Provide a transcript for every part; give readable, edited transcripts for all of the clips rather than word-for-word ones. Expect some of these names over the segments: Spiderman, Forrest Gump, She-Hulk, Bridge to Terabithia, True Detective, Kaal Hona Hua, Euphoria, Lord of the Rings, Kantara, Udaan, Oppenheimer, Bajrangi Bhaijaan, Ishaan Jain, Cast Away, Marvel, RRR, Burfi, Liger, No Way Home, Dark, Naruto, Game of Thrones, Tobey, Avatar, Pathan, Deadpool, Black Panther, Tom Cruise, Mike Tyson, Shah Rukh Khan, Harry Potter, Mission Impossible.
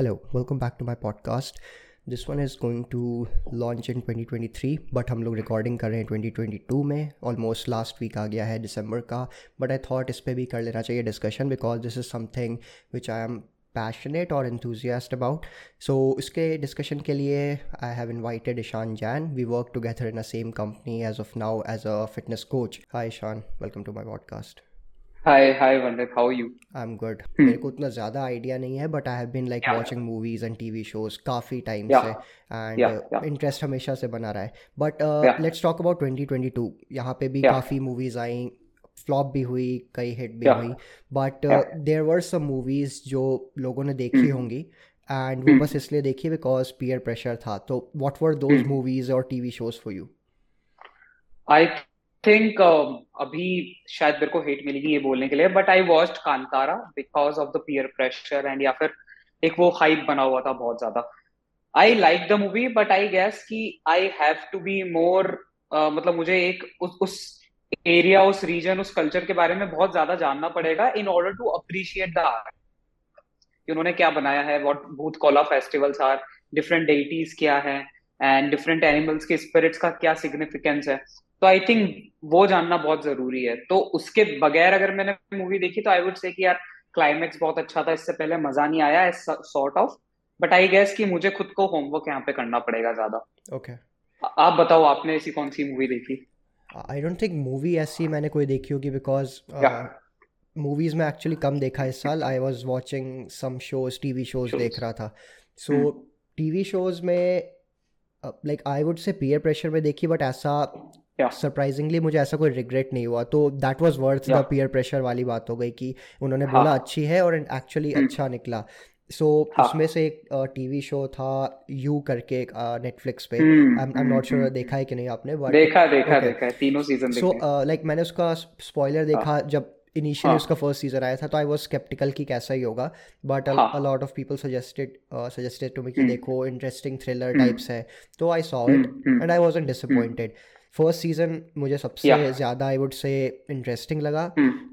Hello, welcome back to my podcast. This one is going to launch in 2023, but हम लोग recording कर रहे हैं 2022 में. Almost last week आ गया है December का, but I thought इस पर भी कर लेना चाहिए discussion because this is something which I am passionate or enthusiast about. So इसके discussion के लिए I have invited Ishaan Jain. We work together in the same company as of now as a fitness coach. Hi Ishaan, welcome to my podcast. Hi Vandit, how are you? I'm good. मेरे को उतना ज़्यादा idea नहीं है, but I have been like watching movies and TV shows काफ़ी time से, and interest हमेशा से बना रहा है. But let's talk about 2022. यहाँ पे भी काफ़ी movies आई, फ्लॉप भी हुई, कई हिट भी हुई, but there were some movies जो लोगों ने देखी होंगी and वो बस इसलिए देखी because peer pressure था. तो what were those movies or TV shows for you? I think अभी शायद मेरे को हेट मिलेगी ये बोलने के लिए, but I watched Kantara because of the peer pressure and या फिर एक वो हाइप बना हुआ था बहुत ज्यादा. I like the movie but I guess कि I have to be more, मतलब मुझे एक उस एरिया, उस रीजन, उस कल्चर के बारे में बहुत ज्यादा जानना पड़ेगा in order to appreciate the art कि उन्होंने क्या बनाया है, व्हाट भूत Kola festivals are, different deities क्या है एंड डिफरेंट एनिमल्स के स्पिरिट्स का क्या सिग्निफिकेंस है. तो आई थिंक वो जानना बहुत जरूरी है. तो उसके बगैर अगर मैंने मूवी देखी तो आई वुड से कि यार क्लाइमेक्स बहुत अच्छा था, इससे पहले मजा नहीं आया sort of, but I guess कि मुझे खुद को होमवर्क यहाँ पे करना पड़ेगा ज्यादा. ओके, आप बताओ आपने ऐसी कौन सी मूवी देखी? आई डोंट थिंक मूवी ऐसी मैंने कोई देखी होगी बिकॉज मूवीज में एक्चुअली कम देखा इस साल. I was watching some shows, TV shows देख रहा था. सो टीवी शोज में like I would say peer pressure में देखी, बट ऐसा सरप्राइजिंगली मुझे ऐसा कोई रिग्रेट नहीं हुआ. तो that was worth the peer pressure वाली बात हो गई कि उन्होंने बोला अच्छी है और एक्चुअली अच्छा निकला. सो उसमें से एक टीवी शो था यू करके नेटफ्लिक्स पे, आई एम नॉट श्योर देखा है कि नहीं आपने. देखा है, तीनों सीजन देखे. सो लाइक मैंने उसका स्पॉइलर देखा जब इनिशियली उसका फर्स्ट सीजन आया था, तो आई वाज स्केप्टिकल कि कैसा ही होगा, but a lot of people suggested to me कि देखो, इंटरेस्टिंग थ्रिलर टाइप्स है. तो I saw it and I wasn't disappointed. First season मुझे सबसे ज़्यादा आई वुड से इंटरेस्टिंग लगा.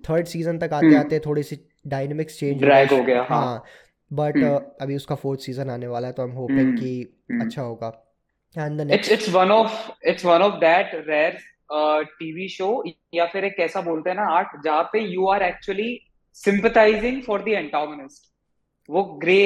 थर्ड सीजन तक आते आते थोड़ी सी डायनेमिक्स चेंज हो गया, हाँ, बट अभी उसका फोर्थ सीजन आने वाला है तो आई एम होपिंग कि अच्छा होगा. And the next it's one of that rare TV show या फिर एक कैसा बोलते हैं ना आर्ट जहाँ पे you are actually sympathising for the antagonist. वो ग्रे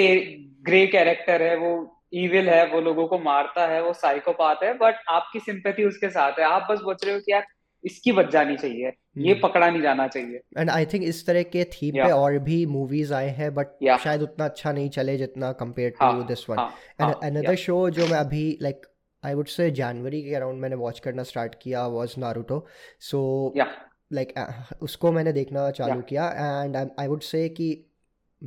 कैरेक्टर है, वो इविल है, वो लोगों को मारता है, वो साइकोपैथ है, बट आपकी सिंपैथी उसके साथ है. आप बस सोच रहे हो कि यार इसकी बच जानी चाहिए, ये पकड़ा नहीं जाना चाहिए. एंड आई थिंक इस तरह के थीम पे और भी मूवीज आए हैं, बट शायद उतना अच्छा नहीं चले जितना compare to this one. And another show जो मैं अभी लाइक आई वुड से जनवरी के अराउंड मैंने वॉच करना स्टार्ट किया वाज नारुतो. सो लाइक उसको मैंने देखना चालू किया एंड आई वुड से कि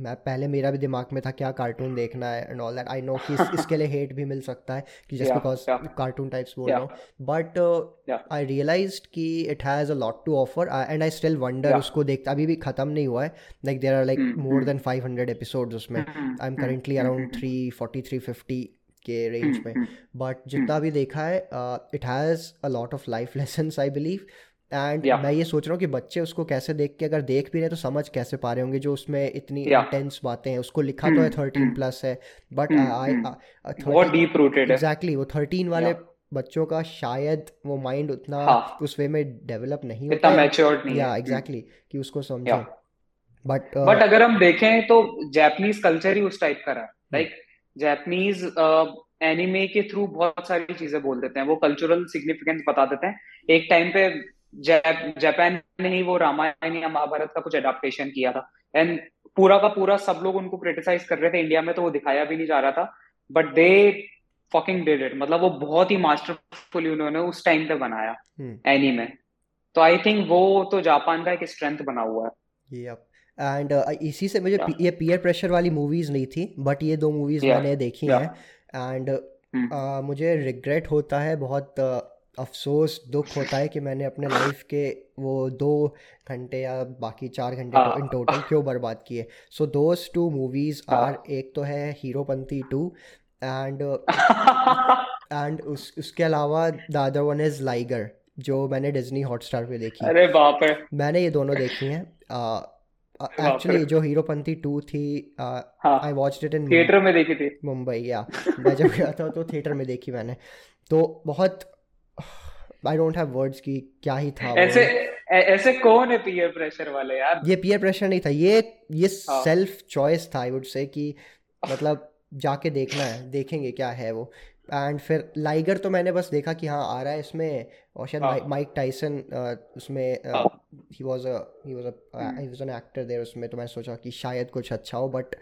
मैं पहले मेरा भी दिमाग में था क्या कार्टून देखना है and all that. I know कि इसके लिए हेट भी मिल सकता है कि जस्ट बिकॉज कार्टून टाइप्स बोल रहा हूँ, बट आई रियलाइज्ड कि it has a lot to offer and I still wonder. उसको देखता अभी भी ख़त्म नहीं हुआ है, like there are like more than 500 episodes उसमें. आई एम करेंटली अराउंड 340-350 के रेंज में, बट जितना भी देखा है it has a lot of life lessons I believe. And मैं ये सोच रहा हूँ कि बच्चे उसको कैसे देख के, अगर देख भी रहे तो समझ कैसे पा रहे होंगे जो उसमें इतनी इंटेंस बातें हैं. उसको लिखा तो है 13+ है, बट बहुत डीप रूटेड है. एग्जैक्टली, वो 13 वाले बच्चों का शायद वो माइंड उतना उस वे में डेवलप नहीं होता, इतना मैच्योर्ड नहीं. या एग्जैक्टली कि उसको समझे. बट अगर हम देखें तो जापानीज कल्चर ही उस टाइप का रहा, लाइक जापानीज एनिमे के थ्रू बहुत सारी चीजें बोल देते हैं, वो कल्चरल सिग्निफिकेंस बता देते हैं. एक टाइम पे जापान ने ही वो रामायण या महाभारत का कुछ एडाप्टेशन किया था एंड पूरा का पूरा सब लोग उनको क्रिटिसाइज कर रहे थे. इंडिया में तो वो दिखाया भी नहीं जा रहा था, but they fucking did it. मतलब वो बहुत ही मास्टरफुली उन्होंने उस टाइम पे बनाया एनीमे. तो आई थिंक वो तो जापान का एक स्ट्रेंथ बना हुआ है. एंड इसी से मुझे ये पीयर प्रेशर वाली मूवीज नहीं थी, बट ये दो मूवीज मैंने देखी हैं एंड मुझे रिग्रेट होता है, बहुत अफसोस, दुख होता है कि मैंने अपने लाइफ के वो 2 घंटे या बाकी 4 घंटे इन टोटल क्यों बर्बाद किए. सो दोस 2 मूवीज आर, एक तो है हीरोपंती 2 एंड उसके अलावा the other one is Liger जो मैंने डिज्नी हॉटस्टार पे देखी. अरे बाप रे, मैंने ये दोनों देखी हैं. एक्चुअली जो हीरोपंती 2 थी, I watched it in theatre में देखी थी मुंबई, या मैं जब गया था तो थिएटर में देखी मैंने, तो बहुत आई डोंट हैव वर्ड्स कि क्या ही था ऐसे ऐसे कौन है पीयर प्रेशर वाले यार। ये पीयर प्रेशर नहीं था, ये सेल्फ चॉइस था आई वुड से, कि मतलब जाके देखना है, देखेंगे क्या है वो। एंड फिर लाइगर तो मैंने बस देखा कि हाँ आ रहा है इसमें, और शायद माइक टाइसन उसमें he was an actor there उसमें, तो मैं सोचा कि शायद कुछ अच्छा हो, बट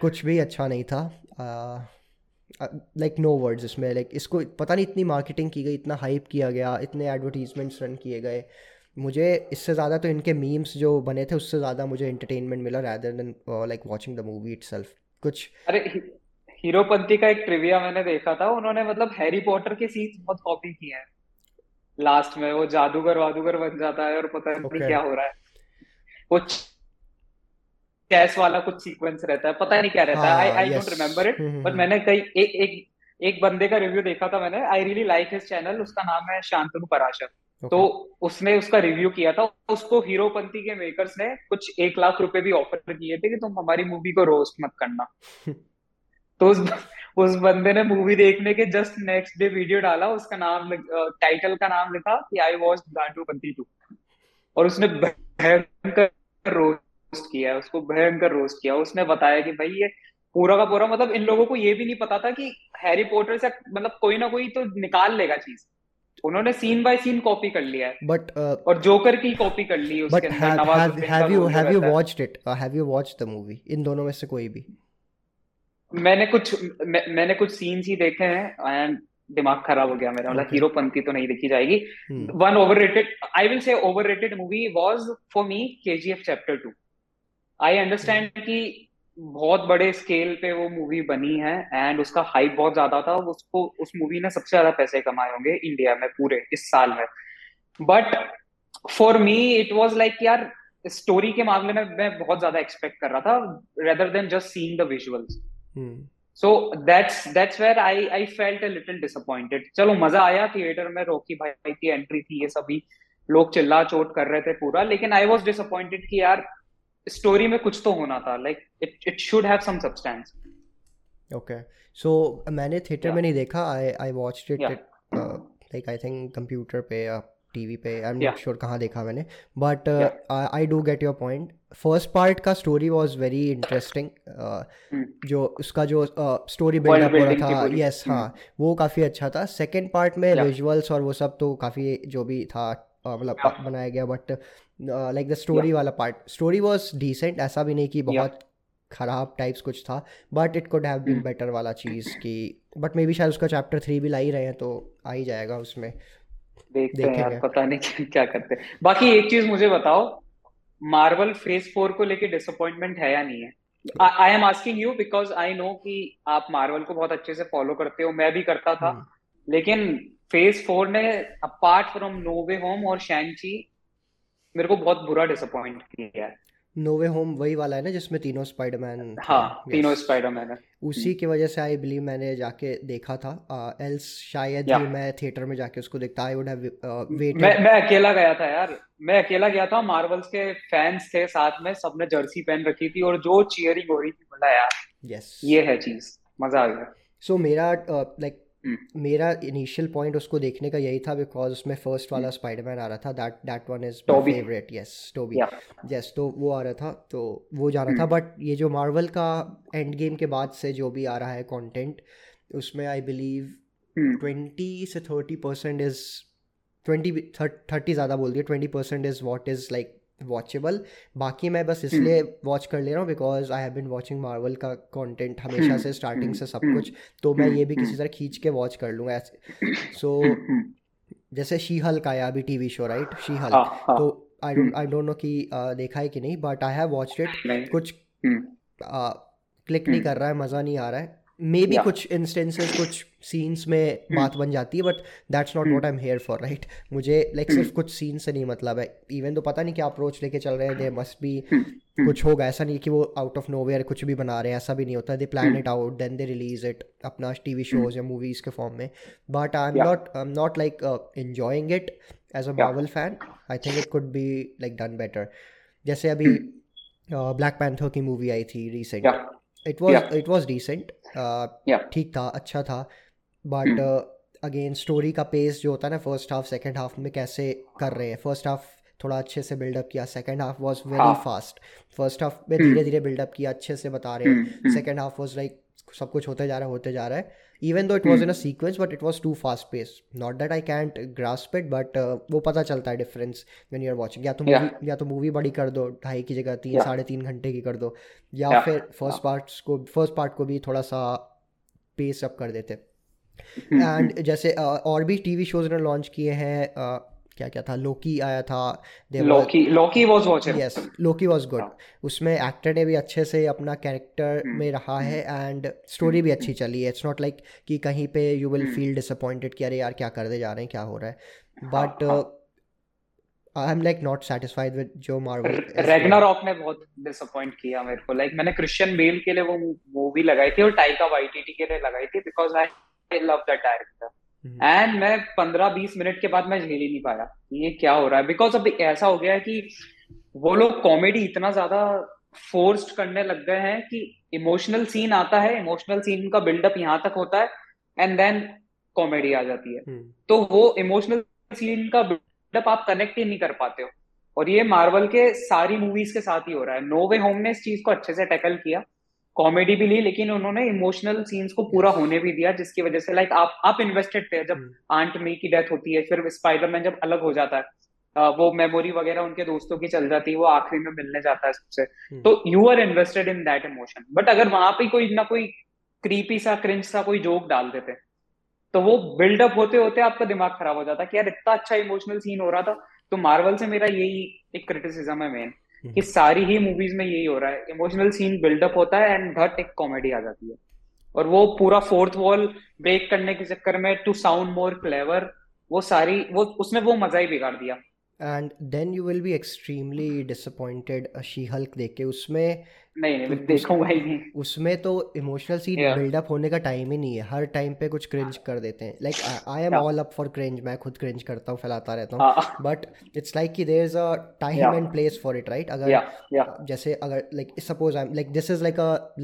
कुछ भी अच्छा नहीं था। लाइक नो वर्ड्स इसमें, लाइक इसको पता नहीं इतनी मार्केटिंग की गई, इतना हाइप किया गया, इतने एडवर्टीजमेंट्स रन किए गए, मुझे इससे ज़्यादा तो इनके मीम्स जो बने थे उससे ज़्यादा मुझे एंटरटेनमेंट मिला rather than like watching the movie itself कुछ। अरे हीरोपंती का एक ट्रिविया मैंने देखा था, उन्होंने मतलब हैरी पॉटर के सीन्स बहुत कॉपी किए हैं, लास्ट में वो जादूगर वादूगर बन जाता है और पता नहीं okay. क्या हो रहा है, वो चेस वाला कुछ सीक्वेंस रहता है, पता नहीं क्या रहता है, I don't remember it, but मैंने कई एक बंदे का रिव्यू देखा था मैंने, I really like his channel, उसका नाम है शांतनु पराशर okay. तो उसने उसका रिव्यू किया था, उसको हीरोपंती के मेकर्स ने कुछ 1 लाख रुपए भी ऑफर किए थे कि तुम हमारी मूवी को रोस्ट मत करना तो उस बंदे ने मूवी देखने के जस्ट नेक्स्ट डे वीडियो डाला, उसका नाम टाइटल का नाम लिखा कि आई वॉच्ड गांडूपंती 2, और उसने भयंकर रोस्ट किया, उसको भयंकर रोस्ट किया। उसने बताया कि भाई ये पूरा का पूरा मतलब इन लोगों को ये भी नहीं पता था कि हैरी पॉटर से मतलब कोई ना कोई तो निकाल लेगा चीज, उन्होंने सीन बाय सीन कॉपी कर लिया है, बट और जोकर की कॉपी कर ली उसके अंदर। Have you watched it, have you watched the movie? इन दोनों में से कोई भी? मैंने कुछ सीन्स ही देखे हैं एंड दिमाग खराब हो गया मेरा, मतलब हीरोपंती तो नहीं देखी जाएगी। One overrated, I will say overrated movie was for me KGF chapter 2। I understand कि बहुत बड़े स्केल पे वो मूवी बनी है एंड उसका हाइप बहुत ज्यादा था, उसको उस मूवी ने सबसे ज्यादा पैसे कमाए होंगे इंडिया में पूरे इस साल में, but for me it was like यार स्टोरी के मामले में मैं बहुत ज्यादा एक्सपेक्ट कर रहा था rather than just seeing the visuals. So that's where I felt a little disappointed. चलो मजा आया थिएटर में, रोकी भाई की एंट्री थी, ये सभी लोग चिल्ला चोट कर रहे थे पूरा, लेकिन I was disappointed कि यार स्टोरी में कुछ तो होना था, like it should have some substance. Okay, so मैंने थिएटर में नहीं देखा, I watched it at, like I think computer पे या टीवी पे, आई एम नॉट श्योर कहाँ देखा मैंने, but I do get your point. First part का स्टोरी वाज वेरी इंटरेस्टिंग, जो उसका जो स्टोरी बिल्डअप हो रहा था, यस हाँ वो काफ़ी अच्छा था। सेकेंड पार्ट में विजुअल्स और वो सब तो काफ़ी जो भी था मतलब बनाया गया, बट लाइक द स्टोरी वाला पार्ट, स्टोरी वाज डिसेंट, ऐसा भी नहीं कि बहुत खराब टाइप्स कुछ था, but it could have been better वाला चीज़ की, बट मे बी शायद उसका चैप्टर 3 भी ला ही रहे हैं तो आ ही जाएगा उसमें, देखते हैं यार पता नहीं क्या करते। बाकी एक चीज मुझे बताओ, मार्वल फेज 4 को लेके डिसअपॉइंटमेंट है या नहीं है? I am asking you because I know कि आप मार्वल को बहुत अच्छे से फॉलो करते हो, मैं भी करता था, लेकिन फेज 4 ने apart from no way home और शैंग-ची मेरे को बहुत बुरा डिसअपॉइंट किया है। नो वे होम वही वाला है ना जिसमें तीनों स्पाइडरमैन? हाँ तीनों स्पाइडरमैन है, उसी की वजह से आई बिलीव मैंने जाके देखा था, एल्स शायद ही मैं थिएटर में जाके उसको देखता। I would have waited. मैं अकेला गया था यार, मैं अकेला गया था, मार्वल्स के फैंस थे साथ में, सबने जर्सी पहन रखी थी और जो चीयरिंग हो रही थी, बोला यार यस ये है चीज, मजा आ गया। सो मेरा लाइक मेरा इनिशियल पॉइंट उसको देखने का यही था बिकॉज उसमें फर्स्ट वाला स्पाइडरमैन आ रहा था, that one is my favourite, yes Tobey, yes तो वो आ रहा था तो वो जा रहा था, बट ये जो मार्वल का एंड गेम के बाद से जो भी आ रहा है कंटेंट, उसमें आई बिलीव 20-30% इज 20-30 ज़्यादा बोल दिया, 20% is what is like watchable. बाकी मैं बस इसलिए वॉच कर ले रहा हूँ because I have been watching Marvel का कंटेंट हमेशा से, स्टार्टिंग से सब कुछ, तो मैं ये भी किसी तरह खींच के वॉच कर लूँगा ऐसे। सो जैसे शी हल्क आया अभी TV show, right She Hulk, तो आई डोंट नो कि देखा है कि नहीं, but I have watched it, कुछ क्लिक नहीं कर रहा है, मज़ा नहीं आ रहा है, मे बी कुछ इंस्टेंसेस कुछ सीन्स में बात बन जाती है, but that's not what I am here for, right. मुझे लाइक सिर्फ कुछ सीन से नहीं मतलब है, इवन तो पता नहीं क्या अप्रोच लेके चल रहे हैं, दे मस्ट बी कुछ होगा, ऐसा नहीं कि वो आउट ऑफ नोवेयर कुछ भी बना रहे हैं, ऐसा भी नहीं होता, they plan it out then they release it अपना टीवी शोज या मूवीज के फॉर्म में, but I am not like enjoying it as a Marvel fan. I think it could be like done better. जैसे अभी black panther की movie आई थी recent. It was decent, ठीक था, अच्छा था. बट अगेन स्टोरी का पेस जो होता है ना फर्स्ट हाफ सेकंड हाफ में कैसे कर रहे हैं. फर्स्ट हाफ थोड़ा अच्छे से बिल्डअप किया, second half was very fast. First half में धीरे धीरे बिल्डअप किया, अच्छे से बता रहे हैं. सेकंड हाफ वाज लाइक सब कुछ होते जा रहा है. Even though it was in a sequence but it was too fast pace. Not that I can't grasp it, but वो पता चलता है difference when you are watching. या तो मूवी बड़ी कर दो, 2.5 की जगह 3-3.5 घंटे की कर दो, या फिर फर्स्ट पार्ट को भी थोड़ा सा पेस अप कर देते. एंड जैसे और भी टीवी शोज ने लॉन्च किए हैं, क्या क्या था, लोकी आया था. Loki was good. उसमें एक्टर ने भी अच्छे से अपना कैरेक्टर में रहा है एंड स्टोरी भी अच्छी चली है. इट्स नॉट लाइक कि कहीं पे यू विल फील डिसअपॉइंटेड कि अरे यार क्या कर दे जा रहे हैं, क्या हो रहा है. But I am like not satisfied with जो मार्वल. रैग्नारॉक ने बहुत डिसअपॉइंट किया मेरे को. लाइक मैंने क्रिश्चियन बेल के लिए वो मूवी लगाई थी और टाइका वाइटिटी के लिए लगाई थी because I love that director. And मैं 15-20 मिनट के बाद मैं झेल ही नहीं पाया ये क्या हो रहा है. बिकॉज अब ऐसा हो गया है कि वो लोग कॉमेडी इतना ज्यादा फोर्स्ड करने लग गए हैं कि इमोशनल सीन आता है, इमोशनल सीन का बिल्डअप यहाँ तक होता है एंड देन कॉमेडी आ जाती है. तो वो इमोशनल सीन का बिल्डअप आप कनेक्ट ही नहीं कर पाते हो. और ये मार्वल के सारी मूवीज के साथ ही हो रहा है. नो वे होम ने इस चीज को अच्छे से टैकल किया, कॉमेडी भी ली, लेकिन उन्होंने इमोशनल सीन्स को पूरा होने भी दिया, जिसकी वजह से लाइक आप इन्वेस्टेड थे. जब आंट मे की डेथ होती है, फिर स्पाइडरमैन जब अलग हो जाता है, वो मेमोरी वगैरह उनके दोस्तों की चल जाती है, वो आखिरी में मिलने जाता है सबसे, तो you are invested in that emotion. But अगर वहां पे कोई ना कोई क्रीपी सा क्रिंज सा कोई जोक डाल देते तो वो बिल्डअप होते होते आपका दिमाग खराब हो जाता कि यार इतना अच्छा इमोशनल सीन हो रहा था. तो मार्वल से मेरा यही एक क्रिटिसिज्म है मेन कि सारी ही मूवीज में यही हो रहा है, इमोशनल सीन बिल्डअप होता है एंड घट एक कॉमेडी आ जाती है. और वो पूरा फोर्थ वॉल ब्रेक करने के चक्कर में टू साउंड मोर क्लेवर, वो सारी वो उसने वो मजा ही बिगाड़ दिया. And then you will be extremely disappointed She Hulk देख के. उसमें नहीं देखूंगा ही नहीं. उसमें तो इमोशनल सीन बिल्डअप होने का टाइम ही नहीं है, हर टाइम पे कुछ क्रिंज कर देते हैं. Like I am all up for cringe, मैं खुद क्रिंज करता हूँ, फैलाता रहता हूँ. बट इट्स लाइक कि there is a time and place for it, right. अगर जैसे अगर like suppose I am like this is like a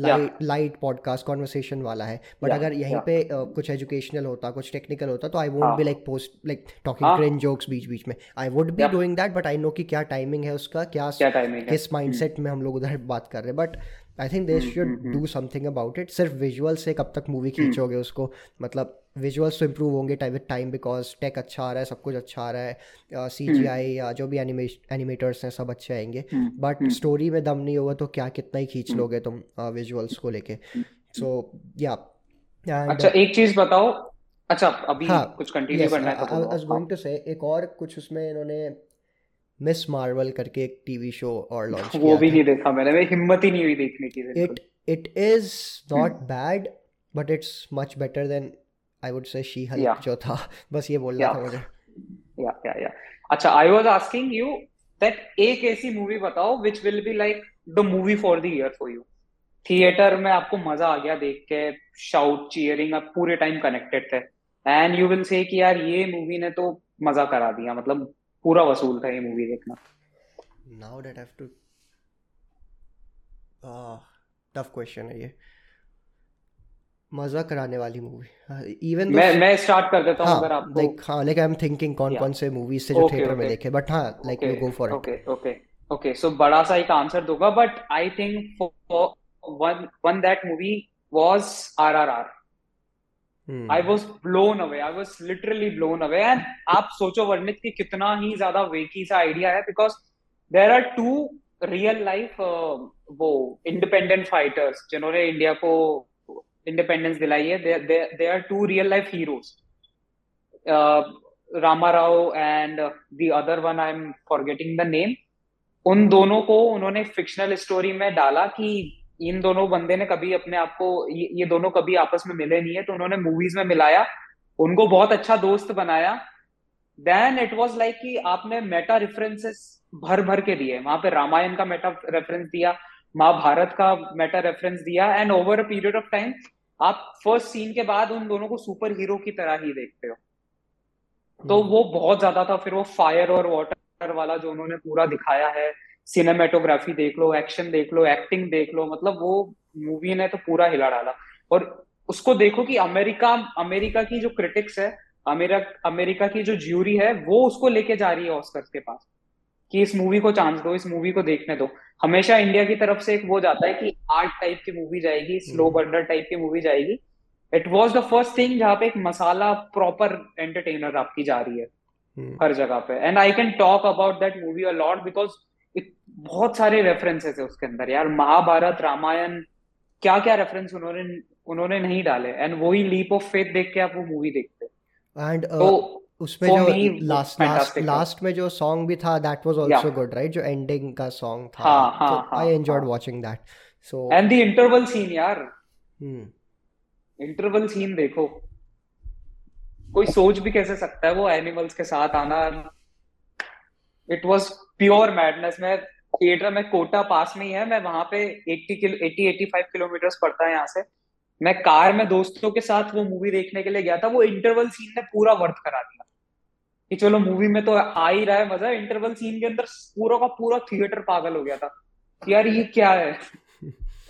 light podcast conversation वाला है, बट अगर यहीं पे कुछ एजुकेशनल होता, कुछ टेक्निकल होता, तो I won't be like post like talking cringe jokes बीच बीच में. I would be doing that, but I know कि क्या टाइमिंग है उसका, क्या किस माइंडसेट में हम लोग उधर बात कर रहे हैं. But I think they should do something about it. सिर्फ विजुअल से कब तक मूवी खींचोगे उसको, मतलब विजुअल्स तो इम्प्रूव होंगे time with time because tech अच्छा आ रहा है, सब कुछ अच्छा आ रहा है, CGI या जो भी एनिमेटर्स हैं सब अच्छे आएंगे. बट स्टोरी में दम नहीं होगा तो क्या कितना ही खींच लोगे तुम विजुअल्स को लेके. सो या अच्छा एक चीज बताओ, अच्छा अभी कुछ कंटिन्यू करना है तो आई वाज गोइंग टू से एक और कुछ उसमें इन्होंने मिस मार्वल करके एक टीवी शो और लॉन्च किया. वो भी नहीं देखा मैंने, हिम्मत ही नहीं हुई देखने की. It is not bad but it's much better than I would say She Hulk जो था. बस ये बोलना था मुझे. या अच्छा I was asking you that एक ऐसी मूवी बताओ which will be like the movie for the year for you. Theatre में आपको मजा आ गया देख के, शाउट चीयरिंग, आप पूरे टाइम कनेक्टेड थे एंड यू विल से कि यार ये मूवी ने तो मजा करा दिया, मतलब पूरा वसूल था ये मूवी देखना. Now that I have to tough question है ये. मजा कराने वाली मूवी. इवन मैं स्टार्ट कर देता हूं अगर आपको like like I am thinking कौन-कौन से मूवीज से जो थिएटर में देखे. बट हां like you go for it. Okay so बड़ा सा एक आंसर दूंगा but I think for one that movie was RRR. I was blown away. I was literally blown away. And आप सोचो वर्णित कि कितना ही ज्यादा वेकी सा आइडिया है because there are two real life वो independent fighters जिन्होंने इंडिया को independence दिलाई है. They are two real life heroes. Ramamurao and the other one I'm forgetting the name. उन दोनों को उन्होंने fictional story में डाला कि इन दोनों बंदे ने कभी अपने आप को ये दोनों कभी आपस में मिले नहीं है, तो उन्होंने मूवीज में मिलाया, उनको बहुत अच्छा दोस्त बनाया. देन इट वाज लाइक कि आपने मेटा रेफरेंसेस भर भर के दिए वहां पे. रामायण का मेटा रेफरेंस दिया, महाभारत का मेटा रेफरेंस दिया and over a period of time आप फर्स्ट सीन के बाद उन दोनों को सुपर हीरो की तरह ही देखते हो. तो वो बहुत ज्यादा था. फिर वो फायर और वाटर वाला जो उन्होंने पूरा दिखाया है, सिनेमेटोग्राफी देख लो, एक्शन देख लो, एक्टिंग देख लो, मतलब वो मूवी ने तो पूरा हिला डाला। और उसको देखो कि अमेरिका की जो क्रिटिक्स है, अमेरिका की जो ज्यूरी है, वो उसको लेके जा रही है ऑस्कर्स के पास कि इस मूवी को चांस दो, इस मूवी को देखने दो। हमेशा इंडिया की तरफ से एक वो जाता है कि आर्ट टाइप की मूवी जाएगी, स्लो बर्नर टाइप की मूवी जाएगी। It was the first thing जहाँ पे एक मसाला प्रॉपर एंटरटेनर आपकी जा रही है हर जगह पे। And I can talk about that movie a lot because बहुत सारे रेफरेंसेस है उसके अंदर यार, महाभारत, रामायण, क्या क्या रेफरेंस उन्होंने नहीं डाले। एंड वही लीप ऑफ फेथ देख के आप वो मूवी देखते। एंड उसमें जो लास्ट में जो सॉन्ग भी था, that was also good right, जो एंडिंग का सॉन्ग था, I enjoyed watching that. So and the interval scene यार, इंटरवल सीन देखो, कोई सोच भी कैसे सकता है वो एनिमल्स के साथ आना। It was pure madness. मैं थिएटर में, कोटा पास में ही है, मैं वहां पे 80-85 किलोमीटर पड़ता है यहाँ से, मैं कार में दोस्तों के साथ वो मूवी देखने के लिए गया था। वो इंटरवल सीन ने पूरा वर्थ करा दिया कि चलो मूवी में तो आ ही रहा है मजा, इंटरवल सीन के अंदर पूरा का पूरा थिएटर पागल हो गया था कि यार ये क्या है,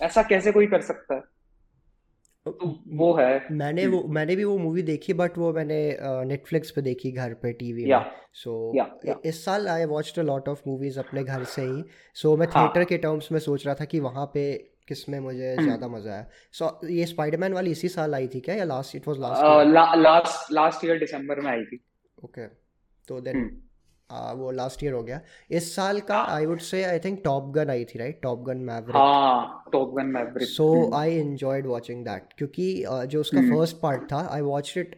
ऐसा कैसे कोई कर सकता है। तो वो है, मैंने भी वो मूवी देखी, बट वो मैंने नेटफ्लिक्स पे देखी घर पे टीवी में। सो इस साल I watched a lot of movies अपने घर से ही। सो मैं थिएटर के टर्म्स में सोच रहा था कि वहाँ पे किसमें मुझे ज्यादा मजा आया। सो ये स्पाइडरमैन वाली इसी साल आई थी क्या, या last, it was last year दिसंबर में आई थी। ओके, तो देन वो लास्ट ईयर हो गया। इस साल का I would say I think Top Gun आई थी राइट, टॉप गन मैवरिक। हां, Top Gun Maverick. So I enjoyed watching that क्योंकि जो उसका फर्स्ट पार्ट था, I watched it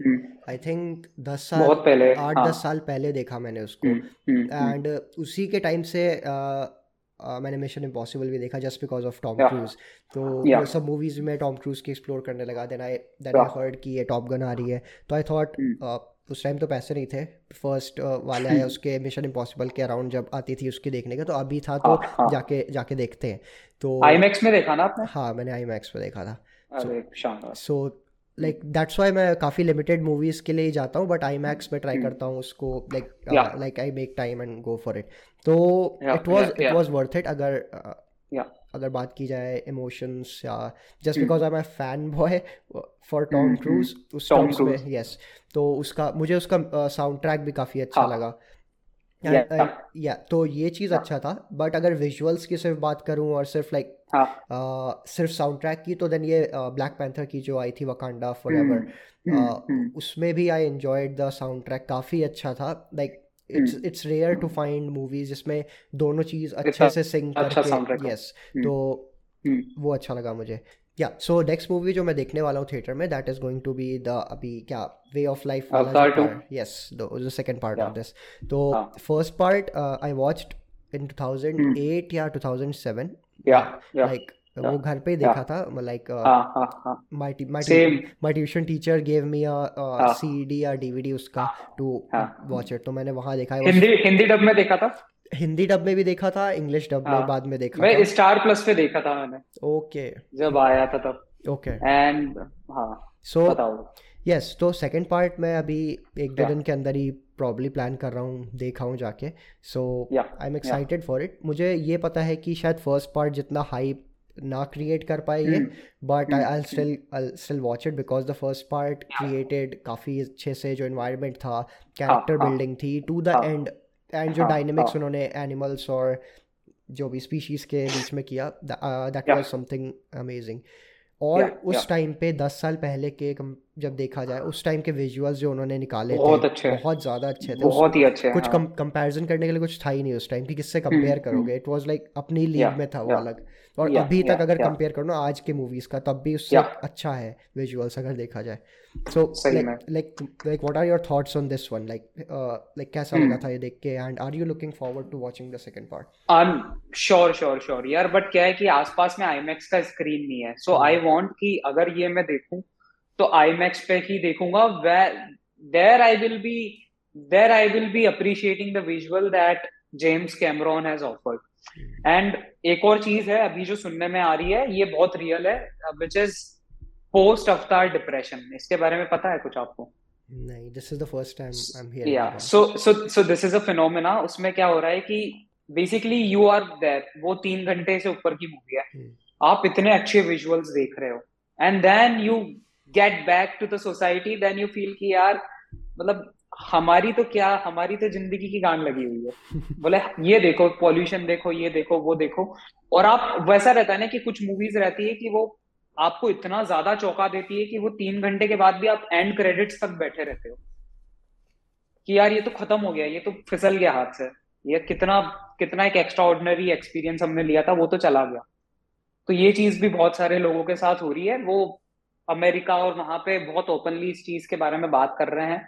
I think 8-10 साल पहले देखा मैंने उसको। एंड उसी के टाइम से मैंने मिशन इम्पॉसिबल भी देखा, just because of Tom Cruise. तो वो सब मूवीज में टॉम क्रूज की एक्सप्लोर करने लगा। देन आई हर्ड कि ये टॉप गन आ रही है, तो आई थॉट उस टाइम तो पैसे नहीं थे, फर्स्ट वाले आया उसके मिशन इम्पॉसिबल के अराउंड जब आती थी उसके देखने का, तो अभी था तो जाके देखते हैं। तो आईमैक्स में देखा ना आपने? हाँ, मैंने आईमैक्स में देखा था। सो लाइक दैट्स वाई मैं काफ़ी लिमिटेड मूवीज़ के लिए जाता हूँ, बट आईमैक्स में ट्राई करता हूँ उसको, like I make time and go for it. तो इट वाज वर्थ इट। अगर बात की जाए इमोशंस, या just because I am a fan boy for Tom Cruise उस टॉम्स में, यस, तो उसका मुझे उसका साउंड ट्रैक भी काफ़ी अच्छा लगा। या तो ये चीज़ अच्छा था। बट अगर विजुअल्स की सिर्फ बात करूँ और सिर्फ सिर्फ साउंड ट्रैक की, तो देन ये ब्लैक पैंथर की जो आई थी वकांडा फॉरएवर, उसमें भी I enjoyed the sound track, काफ़ी अच्छा था। Like it's rare to find movies जिसमें दोनों चीज़ अच्छे से सिंक करके, यस, तो वो अच्छा लगा मुझे। या सो नेक्स्ट मूवी जो मैं देखने वाला हूँ थिएटर में, that is going to be the अभी क्या वे ऑफ लाइफ वाला, yes, the second part of this. तो first part I watched in 2008 या 2007, लाइक वो घर पे ही देखा था। Like my tuition teacher gave me a CD या डीवीडी उसका टू वॉच इट, तो मैंने वहां देखा। हिंदी डब में देखा था, हिंदी डब में भी देखा था, इंग्लिश डब में बाद में देखा। मैं स्टार प्लस पे देखा था मैंने, ओके, जब आया था तब। ओके, एंड हां, सो यस, तो सेकंड पार्ट मैं अभी एक दो दिन के अंदर ही प्रॉब्ली प्लान कर रहा हूँ, देखा हूँ जाके। So I am excited for it. मुझे ये पता है कि शायद फर्स्ट पार्ट जितना हाइप ना क्रिएट कर पाए ये, but I still watch it because the first part created काफ़ी अच्छे से, जो इन्वायरमेंट था, कैरेक्टर बिल्डिंग थी टू द एंड, एंड जो डायनेमिक्स उन्होंने एनिमल्स और जो भी स्पीशीज के बीच में किया, दैट वाज समथिंग अमेजिंग। और उस टाइम पे 10 साल पहले के जब देखा जाए, उस टाइम के विजुअल्स जो उन्होंने निकाले थे बहुत ज़्यादा अच्छे थे, बहुत ही अच्छे। कुछ कंपैरिजन करने के लिए कुछ था ही नहीं उस टाइम कि किससे कंपेयर करोगे। इट वाज लाइक अपनी लीग में था वो अलग। और अभी तक अगर कंपेयर करो ना आज के मूवीज का, तब भी उससे अच्छा है विजुअल्स अगर देखा जाए। So like what are your thoughts on this one, like कैसा लगा था ये देख के, and are you looking forward to watching the second part? I am sure यार, बट क्या है कि आसपास में आईमैक्स का स्क्रीन नहीं है, सो आई वांट कि अगर ये मैं देखूं तो IMAX पे ही देखूंगा। There I will be appreciating the visual that James Cameron has offered. And एक और चीज है अभी जो सुनने में आ रही है, ये बहुत रियल है, which is post Avatar depression. इसके बारे में पता है कुछ आपको? नहीं, this is the first time I'm hearing. Yeah, so this is a phenomena. उसमें क्या हो रहा है कि बेसिकली यू आर देयर, वो 3 घंटे से ऊपर की मूवी है, आप इतने अच्छे विजुअल्स देख रहे हो and then you get back to the society, then you feel कि यार मतलब हमारी तो क्या, हमारी तो जिंदगी की गान लगी हुई है, बोले ये देखो पॉल्यूशन देखो, ये देखो वो देखो, और आप वैसा रहता है ना कि कुछ मूवीज रहती है कि वो आपको इतना ज्यादा चौंका देती है कि वो 3 घंटे के बाद भी आप एंड क्रेडिट्स तक बैठे रहते हो कि यार ये तो खत्म हो गया, ये तो फिसल गया हाथ से, ये कितना कितना एक एक्स्ट्राऑर्डिनरी एक्सपीरियंस हमने लिया था वो तो चला गया। तो ये चीज भी बहुत सारे लोगों के साथ हो रही है, वो अमेरिका और वहां पे बहुत ओपनली इस चीज के बारे में बात कर रहे हैं,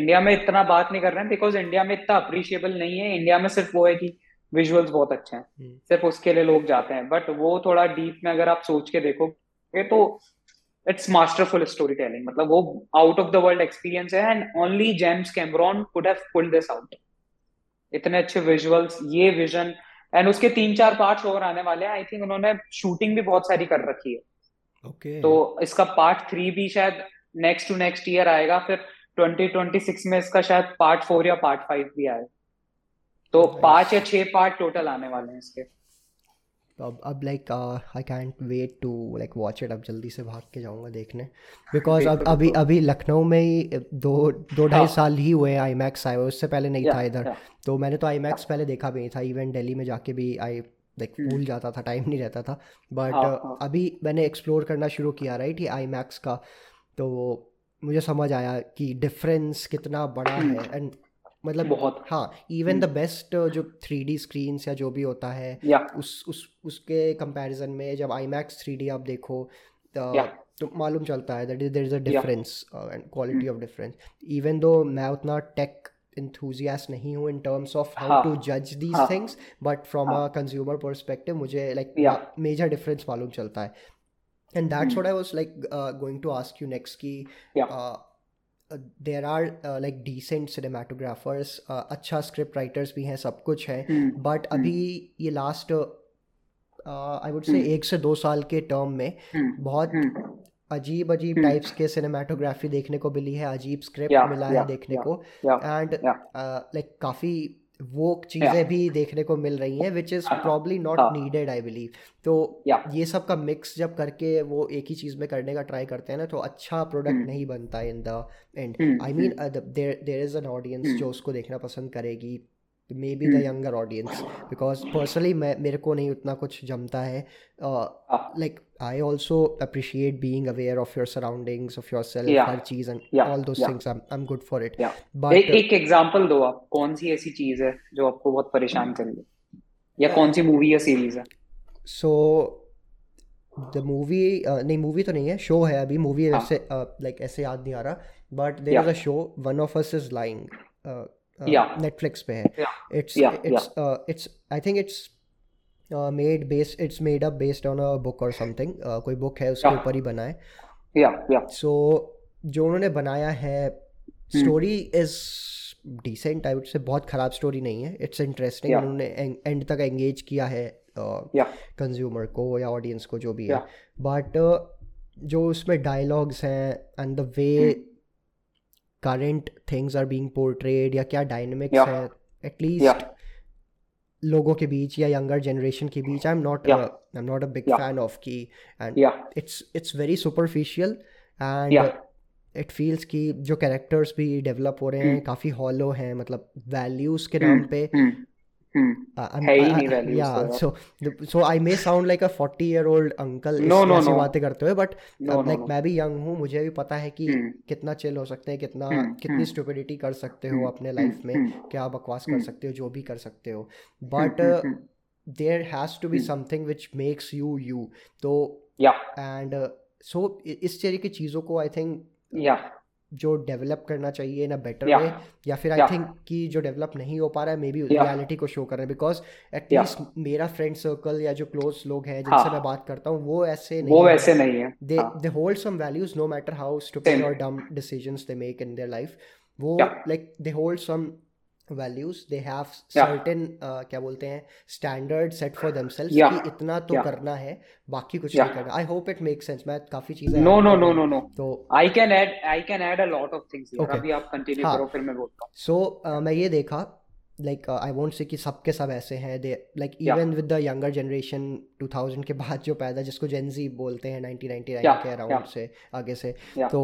इंडिया में इतना बात नहीं कर रहे हैं बिकॉज इंडिया में इतना अप्रिशिएबल नहीं है, इंडिया में सिर्फ वो है कि विजुअल्स बहुत अच्छे हैं सिर्फ उसके लिए लोग जाते हैं, बट वो थोड़ा डीप में अगर आप सोच के देखो तो इट्स मास्टरफुल स्टोरी टेलिंग, मतलब वो out of the world experience है and only James Cameron could have pulled this out, इतने अच्छे विजुअल्स, ये विजन, एंड उसके 3-4 पार्ट्स और आने वाले हैं आई थिंक, उन्होंने शूटिंग भी बहुत सारी कर रखी है okay. तो इसका पार्ट 3 भी शायद नेक्स्ट टू नेक्स्ट ईयर आएगा, फिर 2026 में इसका शायद पार्ट 4 या पार्ट 5 भी आएगा, तो nice. 5 या 6 पार्ट टोटल आने वाले हैं इसके। तो अब like I can't wait to like watch it, अब जल्दी से भाग के जाऊँगा देखने बिकॉज अब अभी लखनऊ में ही 2-2.5 साल ही हुए आई मैक्स आए, उससे पहले नहीं था इधर, तो मैंने तो आई मैक्स पहले देखा भी नहीं था, इवन दिल्ली में जाके भी आई लाइक भूल जाता था, टाइम नहीं रहता था, बट अभी मैंने एक्सप्लोर करना शुरू किया राइट ये आई मैक्स का, तो मुझे समझ आया कि डिफरेंस कितना बड़ा है एंड मतलब बहुत हाँ इवन द बेस्ट जो 3D स्क्रीन्स या जो भी होता है उसके कंपैरिजन में जब IMAX 3D आप देखो तो मालूम चलता है that there is a difference and quality of difference, even though मैं उतना टेक enthusiast नहीं हूँ in terms of how to judge these things, but from a consumer perspective मुझे like major difference मालूम चलता है, and that's what I was like going to ask you next कि there are like decent cinematographers, अच्छा script writers भी हैं, सब कुछ है, but अभी ये last I would say 1 से 2 साल के term में बहुत अजीब अजीब टाइप्स के cinematography देखने को मिली है, अजीब script मिला है देखने को and like काफ़ी वोक चीज़ें भी देखने को मिल रही हैं which is probably not needed I believe, तो ये सब का मिक्स जब करके वो एक ही चीज़ में करने का ट्राई करते हैं ना तो अच्छा प्रोडक्ट नहीं बनता in the end, I mean there is an audience जो उसको देखना पसंद करेगी, maybe the younger audience, because personally मैं मेरे को नहीं उतना कुछ जमता है, like I also appreciate being aware of your surroundings of your self हर चीज and all those things, I am good for it. But एक एग्जांपल दो आप, कौन सी ऐसी चीज है जो आपको बहुत परेशान कर रही है या कौन सी मूवी या सीरीज है? सो द मूवी नहीं, मूवी तो नहीं है, शो है अभी, मूवी ऐसे लाइक ऐसे याद नहीं आ रहा, but there is a show one of us is lying, Netflix पे है, it's I think it's made up based on a book और समथिंग, कोई बुक है उसके ऊपर ही बना है, सो जो उन्होंने बनाया है story is decent I would say, बहुत ख़राब स्टोरी नहीं है, इट्स इंटरेस्टिंग, उन्होंने एंड तक एंगेज किया है कंज्यूमर को या ऑडियंस को जो भी है, बट जो उसमें डायलॉग्स हैं and the way current things are being portrayed या क्या dynamics है at least लोगों के बीच या younger generation के बीच, I'm not a big fan of की, and it's very superficial and it feels कि जो characters भी develop हो रहे हैं काफ़ी hollow हैं, मतलब values के नाम पे so I may sound like a 40-year-old uncle ऐसी बातें करते हुए, but like मैं भी young हूँ, मुझे भी पता है कि कितना chill हो सकते हैं, कितनी stupidity कर सकते हो अपने life में, क्या बकवास कर सकते हो, जो भी कर सकते हो, but there has to be something which makes you you, तो and so इस तरह की चीज़ों को I think जो डेवलप करना चाहिए इन अ बेटर वे, या फिर आई थिंक कि जो डेवलप नहीं हो पा रहा है मे बी रियलिटी को शो कर रहे हैं, बिकॉज एटलीस्ट मेरा फ्रेंड सर्कल या जो क्लोज लोग हैं जिनसे मैं बात करता हूँ वो ऐसे नहीं है, they hold some values no matter how stupid और dumb decisions they make in their life, वो like they hold some values, they have certain क्या बोलते हैं स्टैंडर्ड सेट फॉर देमसेल्फ कि इतना तो करना है, बाकी कुछ नहीं करना। I hope it make sense, मैं काफी चीजें नो तो I can add a lot of things, अभी आप कंटिन्यू करो फिर मैं बोलता हूं। सो मैं ये देखा लाइक आई वोंट से कि सबके सब ऐसे हैं they like even with the younger generation 2000 के बाद जो पैदा जिसको जेनजी बोलते हैं 1999 के अराउंड से आगे से तो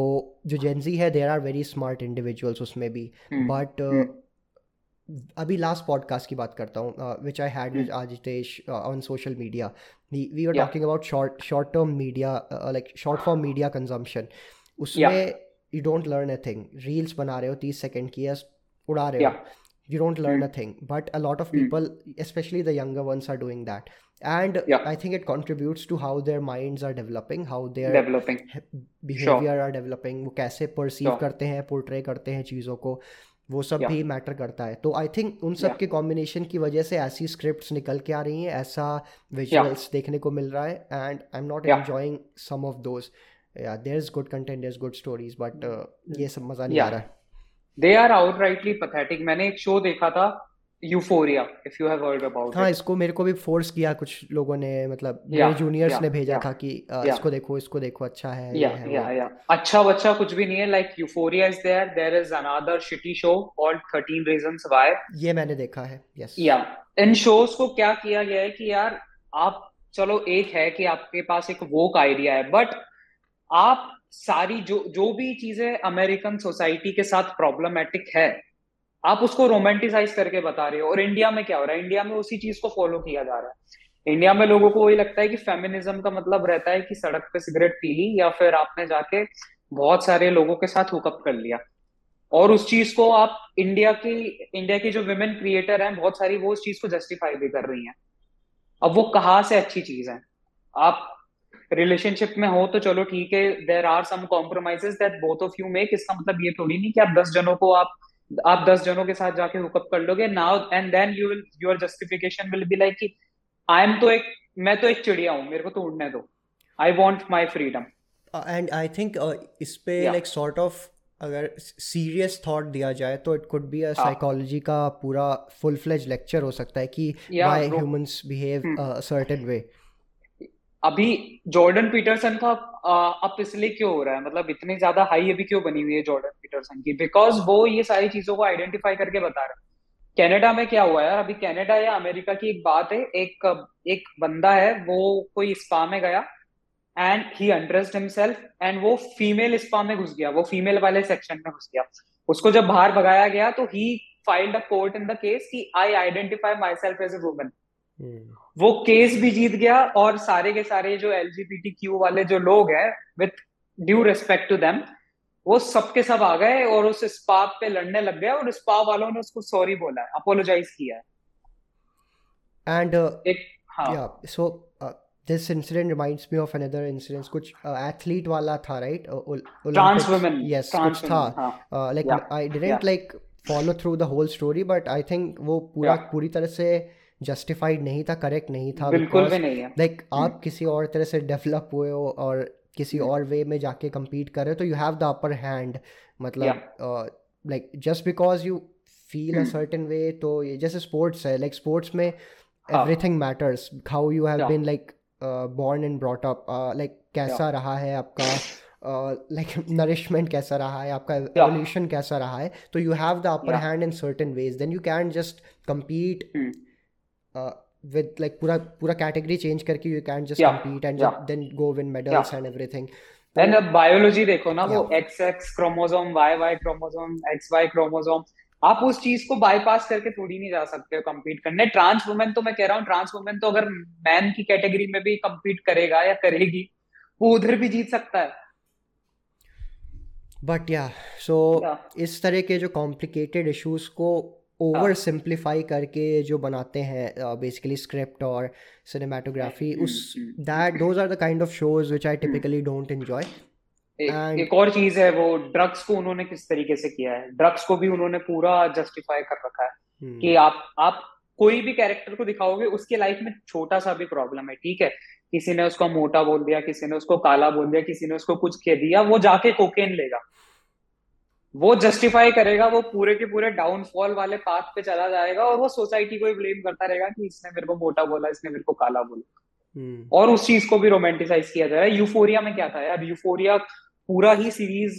जो जेनजी है there are very smart individuals उसमें भी बट अभी लास्ट पॉडकास्ट की बात करता हूँ which I had with Ajitesh on social media we are talking about short term media like short form media consumption उसमें you don't learn a thing reels बना रहे हो 30 सेकेंड की या उड़ा रहे हो you don't learn a thing but a lot of people especially the younger ones are doing that and I think it contributes to how their minds are developing how their behavior are developing wo kaise perceive karte hain portray karte hain cheezon ko wo sab bhi matter karta hai to I think un sab ke combination ki wajah se aisi scripts nikal ke aa rahi hain aisa visuals dekhne ko mil raha hai and I'm not enjoying some of those there's good content there's good stories but ye sab maza nahi aa raha hai They are outrightly pathetic. मैंने एक show देखा था Euphoria, if you have heard about it. हाँ इसको मेरे को भी force किया कुछ लोगों ने मतलब मेरे जूनियर्स ने भेजा था कि इसको देखो अच्छा है अच्छा बच्चा कुछ भी नहीं है like Euphoria is there. There is another shitty show called 13 Reasons Why. ये मैंने देखा है yes. Yeah. इन shows को क्या किया गया है कि यार आप चलो एक है कि आपके पास एक woke आइडिया है but आप सारी जो भी चीजें अमेरिकन सोसाइटी के साथ प्रॉब्लमेटिक है आप उसको रोमांटिसाइज करके बता रहे हो और इंडिया में क्या हो रहा है इंडिया में उसी चीज को फॉलो किया जा रहा है इंडिया में लोगों को वही लगता है कि फेमिनिज्म का मतलब रहता है कि सड़क पे सिगरेट पी ली या फिर आपने जाके बहुत सारे लोगों के साथ हुकअप कर लिया और उस चीज को आप इंडिया की जो विमेन क्रिएटर हैं बहुत सारी वो उस चीज को जस्टिफाई भी कर रही हैं अब वो कहाँ से अच्छी चीज है आप रिलेशनशिप में हो तो चलो ठीक है there are some compromises that both of you make इसका मतलब ये थोड़ी नहीं कि आप 10 जनों को आप 10 जनों के साथ जाके हुकअप कर लोगे now and then your justification will be like कि मैं तो एक चिड़िया हूँ मेरे को तो उड़ने दो I want my freedom and I think इस पे लाइक सॉर्ट ऑफ अगर सीरियस थॉट दिया जाए तो it could be a psychology का पूरा फुल फ्लेज लेक्चर हो सकता है कि why humans behave a certain way अभी जॉर्डन पीटरसन का अब इसलिए क्यों हो रहा है मतलब इतनी ज्यादा हाई अभी क्यों बनी हुई है जॉर्डन पीटरसन की बिकॉज वो ये सारी चीजों को आइडेंटिफाई करके बता रहा है कनाडा में क्या हुआ है अभी कनाडा या अमेरिका की एक बात है एक बंदा है वो कोई स्पा में गया and he undressed himself and वो फीमेल स्पा में घुस गया वो फीमेल वाले सेक्शन में घुस गया उसको जब बाहर भगाया गया तो he filed a court in the case कि I identify myself as a woman वो केस भी जीत गया और सारे के सारे जो LGBTQ वाले जो लोग हैं with due respect to them वो सबके सब आ गए और उस स्पा पे लड़ने लग गया और स्पा वालों ने उसको सॉरी बोला है अपोलोजाइज किया है and so this incident reminds me of another incident कुछ एथलीट वाला था राइट ट्रांस वुमेन यस कुछ था like I didn't like follow through the whole story but I think वो पूरी तरह से जस्टिफाइड नहीं था करेक्ट नहीं था बिल्कुल भी नहीं है लाइक आप किसी और तरह से डेवलप हुए हो और किसी और वे में जाके कम्पीट कर रहे हो तो you have the upper hand मतलब like just because you feel a certain way तो ये जैसे स्पोर्ट्स है लाइक स्पोर्ट्स में everything matters how you have been like born and brought up like कैसा रहा है आपका लाइक नरिशमेंट कैसा रहा है आपका एवोल्यूशन कैसा रहा है तो you have the upper hand in certain ways then you can just compete with like पूरा category change करके you can just compete and then go win medals and everything. Then biology देखो ना वो XX chromosome, YY chromosome, XY chromosome आप उस चीज को bypass करके थोड़ी नहीं जा सकते हो compete करने trans women तो मैं कह रहा हूँ trans women तो अगर man की category में भी compete करेगा या करेगी वो उधर भी जीत सकता है but इस तरह के जो complicated issues को ओवर सिंप्लीफाई करके जो बनाते हैं बेसिकली स्क्रिप्ट और सिनेमाटोग्राफी उस that those are the kind of shows which I typically don't enjoy एक और चीज है वो ड्रग्स को उन्होंने किस तरीके से किया है ड्रग्स को भी उन्होंने पूरा जस्टिफाई कर रखा है कि आप कोई भी कैरेक्टर को दिखाओगे उसके लाइफ में छोटा सा भी प्रॉब्लम है ठीक है किसी ने उसको मोटा बोल दिया किसी ने उसको काला बोल दिया किसी ने उसको कुछ कह दिया वो जाके कोकेन लेगा वो जस्टिफाई करेगा वो पूरे के पूरे डाउनफॉल वाले पाथ पे चला जाएगा और वो सोसाइटी को ही ब्लेम करता रहेगा कि इसने मेरे को मोटा बोला इसने मेरे को काला बोला और उस चीज को भी रोमांटिसाइज किया जा रहा है यूफोरिया में क्या था यार यूफोरिया पूरा ही सीरीज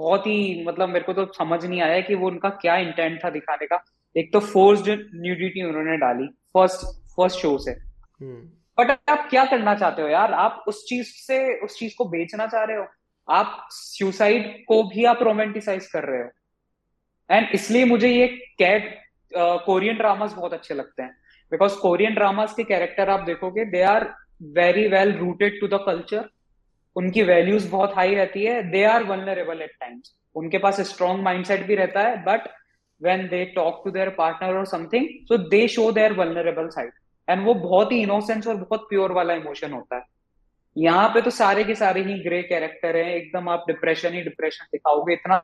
बहुत ही मतलब मेरे को तो समझ नहीं आया कि वो उनका क्या इंटेंट था दिखाने का एक तो फोर्स्ड न्यूडिटी उन्होंने डाली फर्स्ट शो से, बट आप क्या करना चाहते हो यार? आप उस चीज को बेचना चाह रहे हो, आप सुसाइड को भी आप रोमांटिसाइज कर रहे हो। एंड इसलिए मुझे ये कोरियन ड्रामास बहुत अच्छे लगते हैं, बिकॉज कोरियन ड्रामास के कैरेक्टर आप देखोगे they are very well rooted to the culture, उनकी वैल्यूज बहुत हाई रहती है, they are vulnerable at times, उनके पास स्ट्रॉन्ग माइंडसेट भी रहता है, but when they talk to their partner or something, so they show their vulnerable side, and वो बहुत ही innocence और बहुत pure वाला emotion होता है। यहाँ पे तो सारे के सारे ही ग्रे कैरेक्टर हैं, एकदम आप डिप्रेशन ही डिप्रेशन दिखाओगे, इतना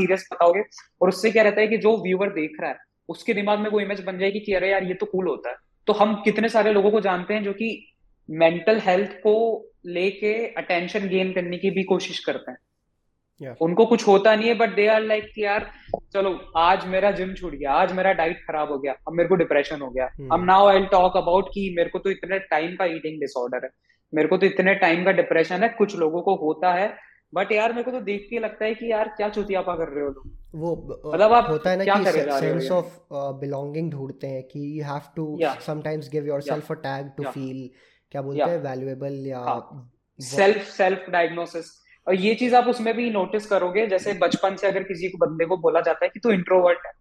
सीरियस बताओगे, और उससे क्या रहता है कि जो व्यूअर देख रहा है उसके दिमाग में वो इमेज बन जाएगी कि अरे यार ये तो कूल होता है। तो हम कितने सारे लोगों को जानते हैं जो कि मेंटल हेल्थ को लेके अटेंशन गेन करने की भी कोशिश करते हैं। Yeah. उनको कुछ होता नहीं है, बट दे आर लाइक कि यार चलो आज मेरा जिम छूट गया, आज मेरा डाइट खराब हो गया, अब मेरे को डिप्रेशन हो गया, अब now I will talk about कि मेरे को तो इतने टाइम का ईटिंग डिसऑर्डर है, मेरे को तो इतने टाइम का डिप्रेशन है। कुछ लोगों को होता है, बट यार मेरे को तो देख के लगता है कि यार क्या चुतियापा कर रहे हो लोग। वो मतलब आप होता है ना कि सेंस ऑफ बिलोंगिंग ढूंढते हैं कि you have to sometimes give yourself a tag to feel, क्या बोलते हैं, वैल्यूएबल या सेल्फ डायग्नोसिस। और ये चीज आप उसमें भी नोटिस करोगे, जैसे बचपन से अगर किसी को बंदे को बोला जाता है कि तू इंट्रोवर्ट है,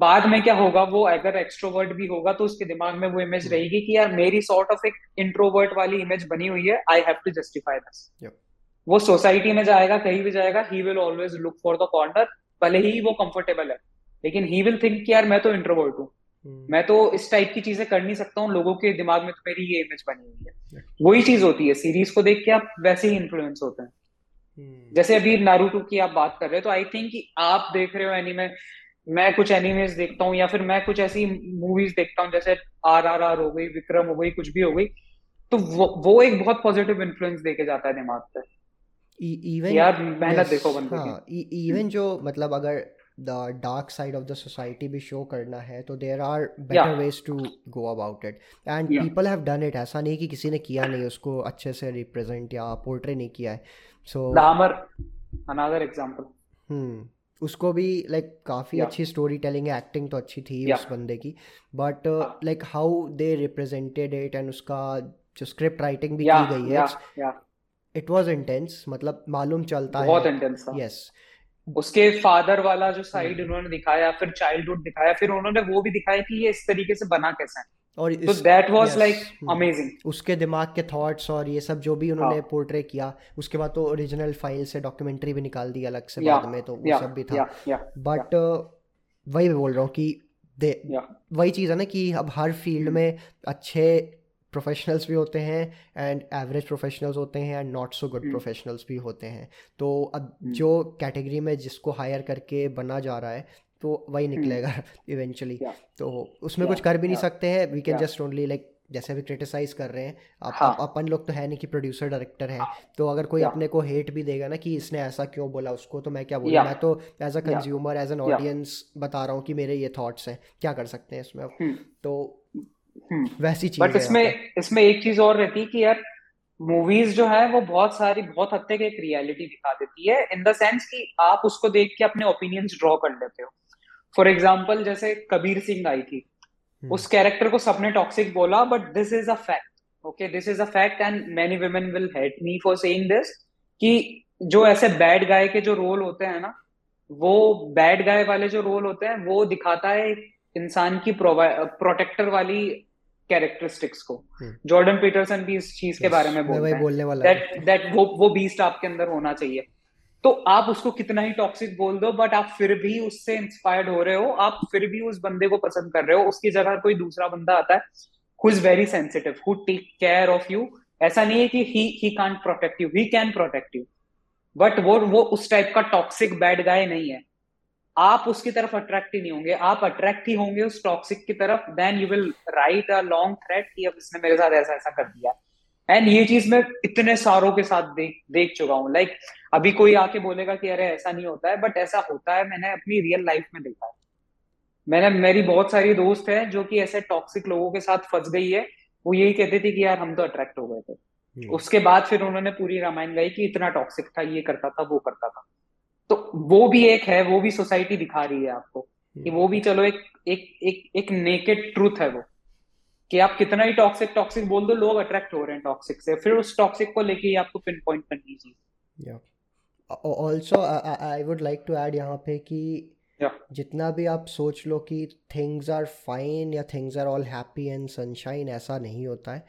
बाद में क्या होगा, वो अगर एक्सट्रोवर्ट भी होगा तो उसके दिमाग में वो इमेज रहेगी कि यार मेरी सॉर्ट ऑफ एक इंट्रोवर्ट वाली इमेज बनी हुई है, I have to justify this. वो सोसाइटी में जाएगा, कहीं भी जाएगा, he will always look for the corner, भले ही वो कंफर्टेबल है, लेकिन ही विल थिंक कि यार मैं तो इंट्रोवर्ट हूँ, मैं तो इस टाइप की चीजें कर नहीं सकता हूँ, लोगों के दिमाग में तो मेरी ये इमेज बनी हुई है। वही चीज होती है, सीरीज को देख के आप वैसे ही इन्फ्लुएंस होते हैं। जैसे अभी नारुतो की आप बात कर रहे हो, तो आई थिंक आप देख रहे हो एनीमे, मैं कुछ एनीमेज देखता हूँ या फिर मैं कुछ ऐसी मूवीज देखता हूँ जैसे RRR हो गई, विक्रम हो गई, कुछ भी हो गई, तो वो एक बहुत पॉजिटिव इन्फ्लुएंस देके जाता है दिमाग पे। यार मेहनत देखो बंदे, इवन जो मतलब अगर the dark side of the society भी show करना है तो there are better ways to go about it, and people have done it, ऐसा नहीं कि किसी ने किया नहीं, उसको अच्छे से represent या portray नहीं किया है। So Dahmer another example, उसको भी like काफ़ी अच्छी story telling है, acting तो अच्छी थी उस बंदे की, but like how they represented it, and उसका जो script writing भी की गई है, it was intense, मतलब मालूम चलता है बहुत intense था। Yes, उसके फादर वाला जो साइड उन्होंने दिखाया, फिर चाइल्डहुड दिखाया, फिर उन्होंने वो भी दिखाया कि ये इस तरीके से बना कैसे है, और तो दैट वाज लाइक अमेजिंग। उसके दिमाग के थॉट्स और ये सब जो भी उन्होंने पोर्ट्रे किया, उसके बाद तो ओरिजिनल फाइल से डॉक्यूमेंट्री भी निकाल दी अलग से बाद में, तो वो सब भी था। बट वही मैं बोल रहा हूँ कि वही चीज़ है ना कि अब हर फील्ड में अच्छे प्रोफेशनल्स भी होते हैं एंड एवरेज प्रोफेशनल्स होते हैं and not so good professionals भी होते हैं। तो अब जो कैटेगरी में जिसको हायर करके बना जा रहा है तो वही निकलेगा इवेंचुअली, तो उसमें कुछ कर भी नहीं सकते हैं। We can just only like जैसे अभी क्रिटिसाइज कर रहे हैं आप, अपन लोग तो है नहीं कि प्रोड्यूसर डायरेक्टर हैं, तो अगर कोई अपने को हेट भी देगा ना कि इसने ऐसा क्यों बोला उसको, तो मैं क्या बोलूँ, मैं तो as a consumer as an audience बता रहा हूँ कि मेरे ये थॉट्स हैं, क्या कर सकते हैं इसमें। तो वैसी चीज, बट इसमें एक चीज और रहती है कि यार मूवीज जो है वो बहुत हद तक एक रियलिटी दिखा देती है, इन द सेंस कि आप उसको देख के अपने ओपिनियंस ड्रॉ कर लेते हो। फॉर एग्जांपल जैसे कबीर सिंह आई थी, उस कैरेक्टर को सबने टॉक्सिक बोला, but this is a fact, okay, this is a fact, and many women will hate me for saying this कि जो ऐसे बैड गाय के जो रोल होते हैं ना, वो बैड गाय वाले जो रोल होते हैं वो दिखाता है इंसान की प्रोटेक्टर वाली कैरेक्टरिस्टिक्स को। जॉर्डन पीटरसन भी इस चीज के बारे में बोलने वाला है दैट वो बीस्ट आपके अंदर होना चाहिए। तो आप उसको कितना ही टॉक्सिक बोल दो, बट आप फिर भी उससे इंस्पायर्ड हो रहे हो, आप फिर भी उस बंदे को पसंद कर रहे हो। उसकी जगह कोई दूसरा बंदा आता है who is very sensitive, who take care of you, ऐसा नहीं है कि he can't protect you, he can protect you, but वो उस टाइप का टॉक्सिक बैड गाय नहीं है। आप उसकी तरफ अट्रैक्ट ही नहीं होंगे, आप अट्रैक्ट ही होंगे उस टॉक्सिक की तरफ। Then you will write a long thread कि अब इसने मेरे साथ ऐसा ऐसा कर दिया। एंड ये चीज मैं इतने सारों के साथ देख चुका हूँ। लाइक अभी कोई आके बोलेगा कि अरे ऐसा नहीं होता है, बट ऐसा होता है, मैंने अपनी रियल लाइफ में देखा है। मेरी बहुत सारी दोस्त है जो कि ऐसे टॉक्सिक लोगों के साथ फंस गई है, वो यही कहते थे कि यार हम तो अट्रैक्ट हो गए थे, उसके बाद फिर उन्होंने पूरी रामायण गाई कि इतना टॉक्सिक था, ये करता था, वो करता था। तो वो भी एक है, वो भी सोसाइटी दिखा रही है आपको कि वो भी चलो एक एक एक एक नेकेड ट्रूथ है वो कि आप कितना ही टॉक्सिक बोल दो लोग अट्रैक्ट हो रहे हैं टॉक्सिक से, फिर उस टॉक्सिक को लेके आपको पिन पॉइंट करनी चाहिए। Also I would like to add यहाँ पे कि जितना भी आप सोच लो कि थिंग्स आर फाइन या things are all happy and sunshine, ऐसा नहीं होता है।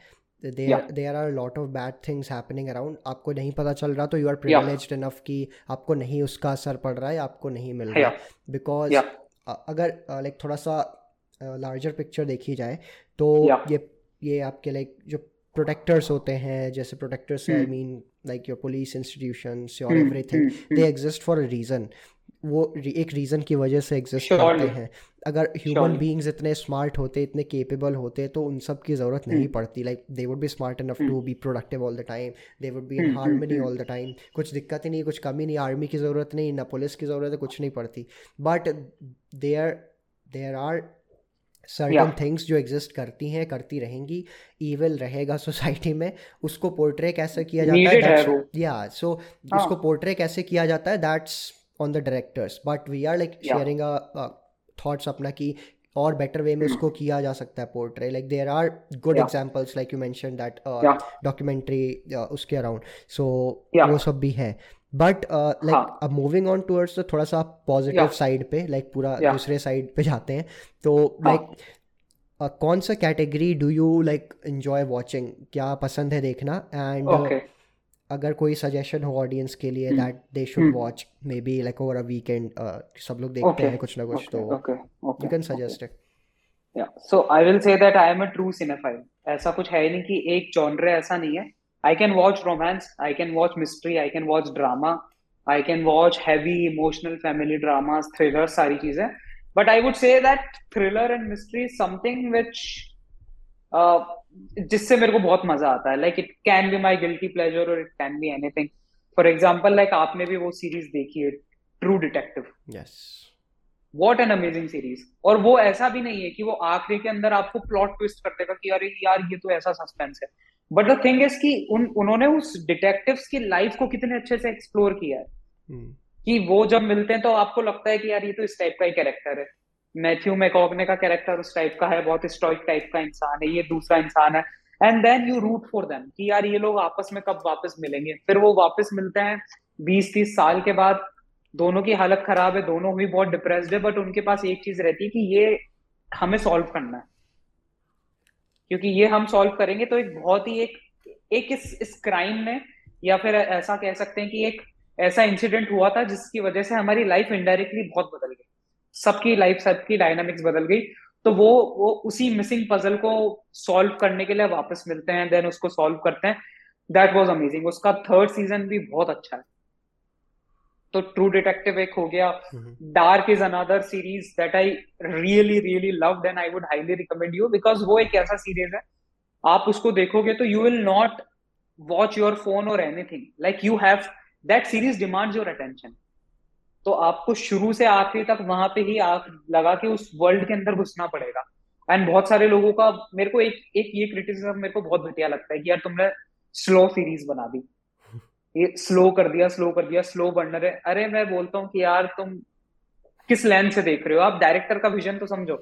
There are lot of bad things happening around, आपको नहीं पता चल रहा तो यू आर प्रिविलेज्ड इनफ कि आपको नहीं उसका असर पड़ रहा है, आपको नहीं मिल रहा। बिकॉज अगर लाइक थोड़ा सा लार्जर पिक्चर देखी जाए तो ये आपके लाइक जो प्रोटेक्टर्स होते हैं, जैसे protectors I mean like your police institutions your everything, they exist for a reason, वो एक रीज़न की वजह से एग्जिस्ट करते हैं। अगर ह्यूमन बीइंग्स इतने स्मार्ट होते, इतने केपेबल होते तो उन सब की ज़रूरत नहीं पड़ती। Like they would be smart enough to be productive all the time, they would be in harmony all the time, कुछ दिक्कत ही नहीं, कुछ कमी नहीं, आर्मी की ज़रूरत नहीं, ना पुलिस की ज़रूरत है, कुछ नहीं पड़ती। But there are certain things जो एग्जिस्ट करती हैं, करती रहेंगी, ईविल रहेगा सोसाइटी में, उसको पोर्ट्रे कैसे किया जाता है, उसको पोर्ट्रे कैसे किया जाता है, that's on the directors, but we are like sharing a thoughts अपना कि और better way में उसको किया जा सकता है portray, like there are good examples like you mentioned that documentary उसके around, so वो सब भी है। but like moving on towards the थोड़ा सा positive side पे, like पूरा दूसरे side पे जाते हैं तो like कौन सा category do you like enjoy watching, क्या पसंद है देखना, and अगर कोई सजेशन हो ऑडियंस के लिए that they should watch maybe like over a weekend, सब लोग देखते हैं कुछ ना कुछ, तो यू कैन सजेस्ट इट। या so I will say that I am a true cinephile. ऐसा कुछ है नहीं कि एक जॉनर ऐसा नहीं है, I can watch romance, I can watch mystery, I can watch drama, I can watch heavy emotional family dramas, thriller, सारी चीजें। But I would say that thriller and mystery something which जिससे मेरे को बहुत मजा आता है, like it can be my guilty pleasure और it can be anything. For example like आपने भी वो सीरीज देखी है True Detective, yes, what an amazing series. और वो ऐसा भी नहीं है कि वो आखिरी के अंदर आपको प्लॉट ट्विस्ट कर देगा कि अरे यार ये तो ऐसा सस्पेंस है, बट द थिंग इज कि उन्होंने उस डिटेक्टिव्स की लाइफ को कितने अच्छे से एक्सप्लोर किया है कि वो जब मिलते हैं तो आपको लगता है कि यार ये तो इस टाइप का ही कैरेक्टर है, मैथ्यू मैकॉगने का कैरेक्टर उस टाइप का है, बहुत स्टॉइक टाइप का इंसान है, ये दूसरा इंसान है, and then you root for them कि यार ये लोग आपस में कब वापस मिलेंगे। फिर वो वापस मिलते हैं 20-30 साल के बाद, दोनों की हालत खराब है, दोनों भी बहुत डिप्रेस्ड है, बट उनके पास एक चीज रहती है कि ये हमें सॉल्व करना है, क्योंकि ये हम सॉल्व करेंगे तो एक बहुत ही एक इस क्राइम में, या फिर ऐसा कह सकते हैं कि एक ऐसा इंसिडेंट हुआ था जिसकी वजह से हमारी लाइफ इनडायरेक्टली बहुत बदल गई, सबकी लाइफ, सबकी डायनामिक्स बदल गई, तो वो उसी मिसिंग पजल को सॉल्व करने के लिए वापस मिलते हैं, देन उसको सॉल्व करते हैं। That was amazing. उसका थर्ड सीजन भी बहुत अच्छा है। तो ट्रू डिटेक्टिव एक हो गया, Dark is another series that I really really loved and I would highly recommend you, because वो एक ऐसा सीरीज है आप उसको देखोगे तो you will not watch your phone और anything, like you have that series demands your attention, तो आपको शुरू से आखिरी तक वहां पे ही आंख लगा के उस वर्ल्ड के अंदर घुसना पड़ेगा। एंड बहुत सारे लोगों का, मेरे को एक ये क्रिटिसिज्म मेरे को बहुत घटिया लगता है कि यार तुमने स्लो सीरीज बना दी, ये स्लो कर दिया, स्लो बर्नर है। अरे मैं बोलता हूँ कि यार तुम किस लेंस से देख रहे हो, आप डायरेक्टर का विजन तो समझो,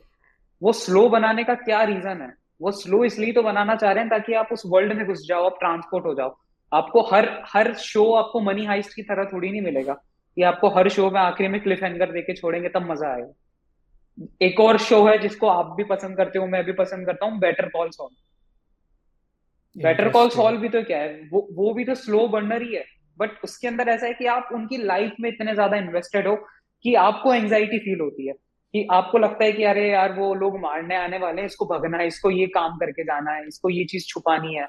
वो स्लो बनाने का क्या रीजन है, वो स्लो इसलिए तो बनाना चाह रहे हैं ताकि आप उस वर्ल्ड में घुस जाओ, आप ट्रांसपोर्ट हो जाओ। आपको हर शो आपको मनी हाइस्ट की तरह थोड़ी नहीं मिलेगा, ये आपको हर शो में आखिरी में क्लिफ हैंगर देके छोड़ेंगे तब मजा आएगा। एक और शो है जिसको आप भी पसंद करते हो, मैं भी पसंद करता हूँ, बेटर कॉल सॉल भी तो क्या है, वो भी तो स्लो बर्नर ही है, बट उसके अंदर ऐसा है कि आप उनकी लाइफ में इतने ज्यादा इन्वेस्टेड हो कि आपको एंग्जाइटी फील होती है, कि आपको लगता है कि अरे यार वो लोग मारने आने वाले हैं, इसको भगना है, इसको ये काम करके जाना है, इसको ये चीज छुपानी है,